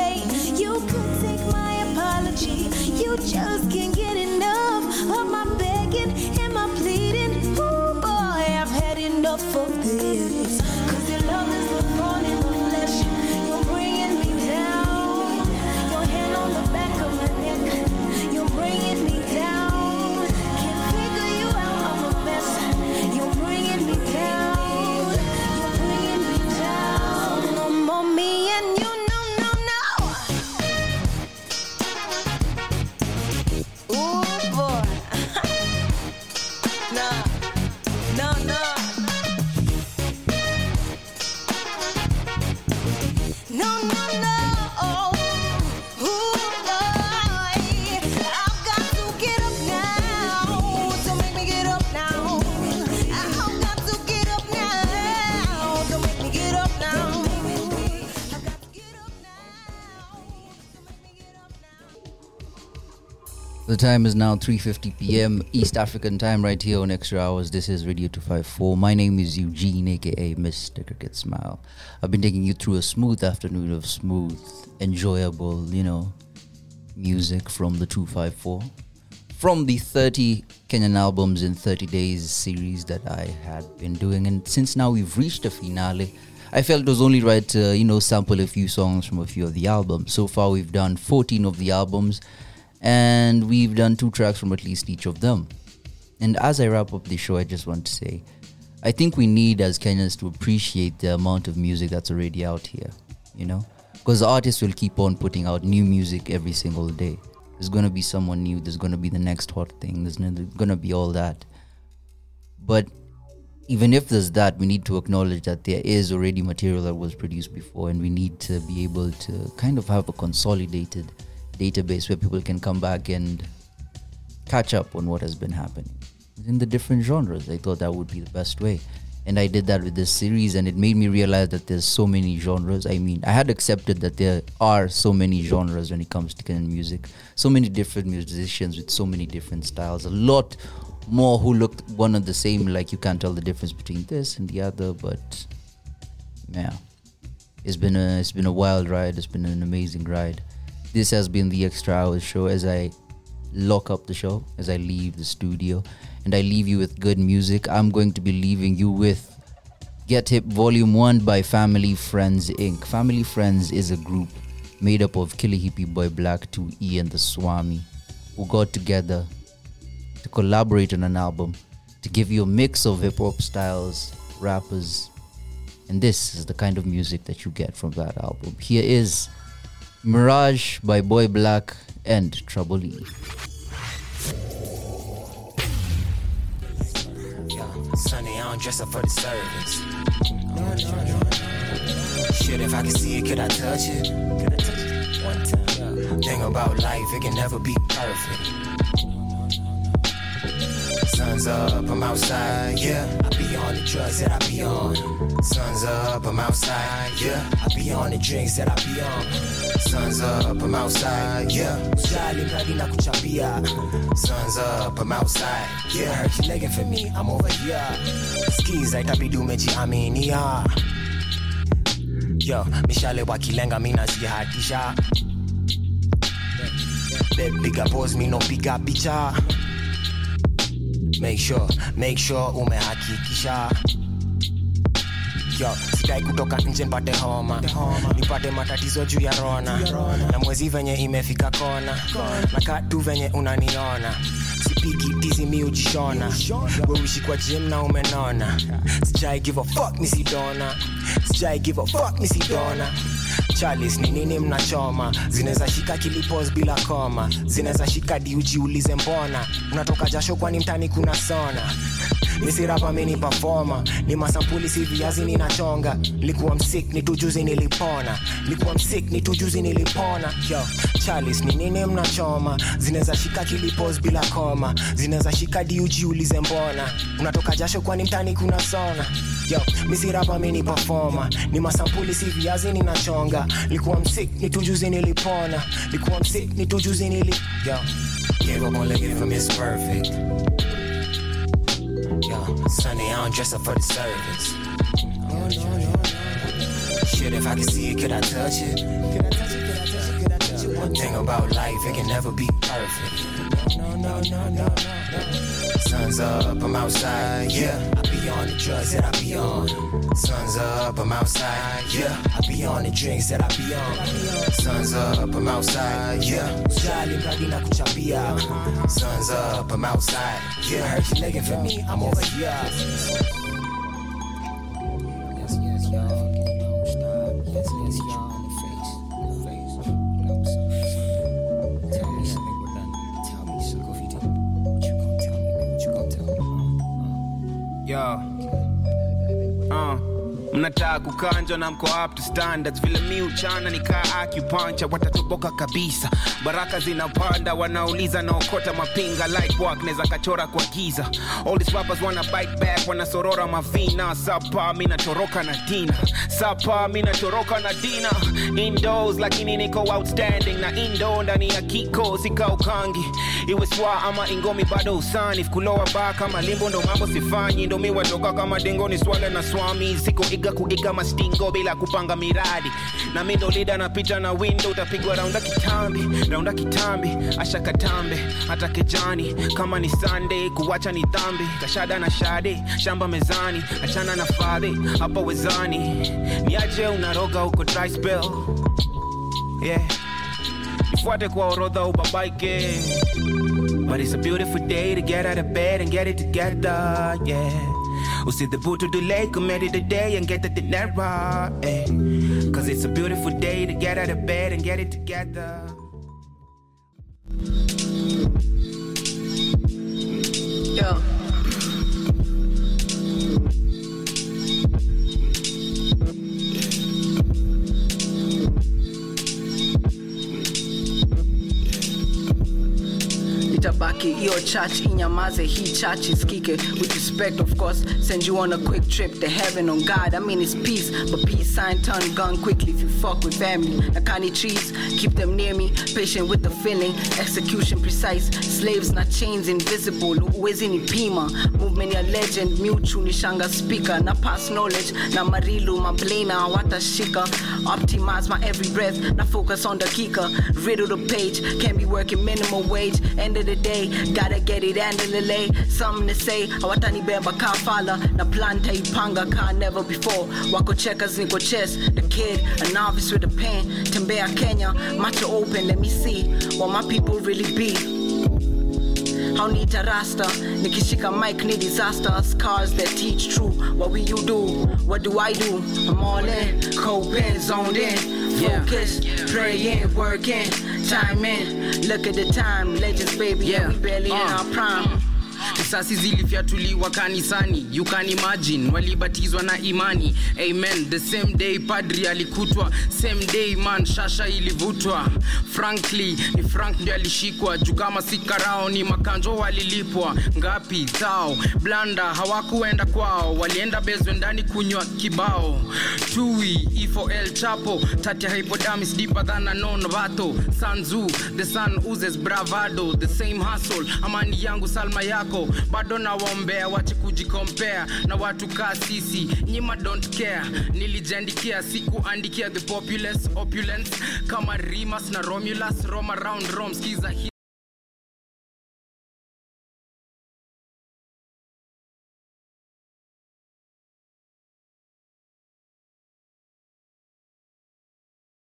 The time is now 3:50 p.m. East African time, right here on Extra Hours. This is Radio 254. My name is Eugene, aka Mr. Cricket Smile. I've been taking you through a smooth afternoon of smooth, enjoyable, music from the 254. From the 30 Kenyan albums in 30 days series that I had been doing. And since now we've reached the finale, I felt it was only right to, sample a few songs from a few of the albums. So far we've done 14 of the albums. And we've done 2 tracks from at least each of them. And as I wrap up the show, I just want to say, I think we need as Kenyans to appreciate the amount of music that's already out here, Because the artists will keep on putting out new music every single day. There's going to be someone new, there's going to be the next hot thing, there's going to be all that. But even if there's that, we need to acknowledge that there is already material that was produced before, and we need to be able to kind of have a consolidated database where people can come back and catch up on what has been happening in the different genres. I thought that would be the best way, and I did that with this series, and it made me realize that there's so many genres. I mean, I had accepted that there are so many genres when it comes to Kenyan music, so many different musicians with so many different styles, a lot more who look one and the same, like you can't tell the difference between this and the other. But yeah, it's been a wild ride, it's been an amazing ride. This has been the Extra Hours show as I lock up the show, as I leave the studio, and I leave you with good music. I'm going to be leaving you with Get Hip Volume 1 by Family Friends Inc. Family Friends is a group made up of Killer Hippie, Boy Black, 2E and the Swami, who got together to collaborate on an album to give you a mix of hip-hop styles, rappers, and this is the kind of music that you get from that album. Here is Mirage by Boy Black and Trouble E. Sonny, I don't dress up for the service. Shit, if I can see it, could I touch it? One time. Thing about life, it can never be perfect. Sun's up, I'm outside, yeah. I be on the drugs that I be on. Sun's up, I'm outside, yeah. I be on the drinks that I be on. Sun's up, I'm outside, yeah. Sun's up, I'm outside, yeah. I heard you legging for me, I'm over here. Skis like I be doing meji, I mean, yeah. Yo, Michelle wakilenga, mina zihatisha. That bigger pose, me no bigger picture. Make sure, umehakikisha. Yo, sikai kutoka nje nipate homa, nipate matatizo juu ya rona, na mwezi venye imefika kona, na katu venye unaniona, sipiki tizi mi ujishona, we wishi kwa gym na umenona, sijai give a fuck misi dona, sijai give a fuck misi dona. Charles ni nini mnachoma, zinaweza shika kilipos bila koma, zinaweza shika diuji ulize mbona, unatoka jasho kwani mtani kuna sona. Nisi rapa mini performer, ni masampuli si viazi ninachonga. Likuwa msik ni tujuzi nilipona, likuwa msik ni tujuzi nilipona. Yo, Charles ni nini mnachoma, zinaweza shika kilipos bila koma, zinaweza shika diuji ulize mbona, unatoka jasho kwani mtani kuna sona. Yo, misi rapa mini performer, ni masampuli si viazi ninachonga. Likuwa msik ni tujuzi nilipona, likuwa msik ni tujuzi nilipona. Yo, gave up on living for me is perfect. Yo, Sunday, I don't dress up for the service. Shit, if I could see it, could I touch it? One thing about life, it can never be perfect. No. Sun's up, I'm outside, yeah. I be on the drugs that I be on. Sun's up, I'm outside, yeah. I be on the drinks that I be on. Sun's up, I'm outside, yeah. Sun's up, I'm outside, yeah. I heard you looking for me, I'm over here. mnataka kukanjwa na mko up to standards. Vile mi uchana nikaa acupuncture, watatoboka kabisa. Baraka zinapanda, wanauliza na okota mapinga. Light work, neza kachora kwa giza. All these rappers wanna bite back, wana sorora mavina. Sapa, mina toroka na dina. Sapa, mina toroka na dina. Indoors, lakini niko outstanding. Na indo, ndani ya kiko, sika ukangi. Iwe swa ama ingomi bado usani. Fukulowa baka, malimbo ndo mambo sifanyi. Ndo miwa toka kama dengo ni swale na swami. Siko iga kuiga mastingo bila kupanga miradi. Na mindo lida na picha na window. Utapigwa raunda kitambi, asha katambe. Hata kejani, kama ni Sunday. Kuwacha ni tambi, kashada na shade. Shamba mezani, achana na fadhe. Hapa wezani, niaje unaroga uko dry spell. Yeah, nifuate kwa orodha ubabaike. But it's a beautiful day to get out of bed and get it together, yeah. Usidhubu to delay, commit it today and get the dinero, eh. Cause it's a beautiful day to get out of bed and get it together. Yo. Your church, inyamaze, he church is kike. With respect, of course, send you on a quick trip to heaven on God. I mean, it's peace, but peace sign turn gun quickly if you fuck with family. Nakani trees, keep them near me, patient with the feeling, execution precise. Slaves, not chains, invisible, uwezi ni pima. Movement ya legend, mutu ni shanga speaker. Na past knowledge, na marilu, ma blena, wata shika. Optimize my every breath, na focus on the kicker. Riddle the page, can be working minimum wage, end of the day. Gotta get it and delay. Something to say. Awatani beba kafala. Na planta ipanga ka never before. Wako checkers niko chess. The kid, a novice with a pen. Tembea Kenya, macho open. Let me see what my people really be. How need a rasta, nikishika mic ni disaster. Scars that teach true, what will you do, what do I do? I'm all in, coping, zoned in, focus, yeah. Praying, working, time in. Look at the time, legends baby, yeah. We barely in our prime. Kisasi zilifiatuliwa kanisani. You can imagine, walibatizwa na imani. Amen, the same day padri alikutwa. Same day man, shasha ilivutwa. Frankly, ni Frank ndi alishikwa. Jukama sikarao, ni makanjo walilipwa. Ngapi, tao, blanda, hawakuenda kwao. Walienda bezwendani kunywa kibao. Tui, ifo el chapo. Tatia hypodamis, deeper than a non-vato. Sanzu, the sun uses bravado. The same hustle, amani yangu salma yako. Bado na wombea, wache kujikompea na watu kaa sisi, nyima don't care. Nilijandikia, sikuandikia the populace, opulence. Kama Rimas na Romulus, roam around Rome, skiza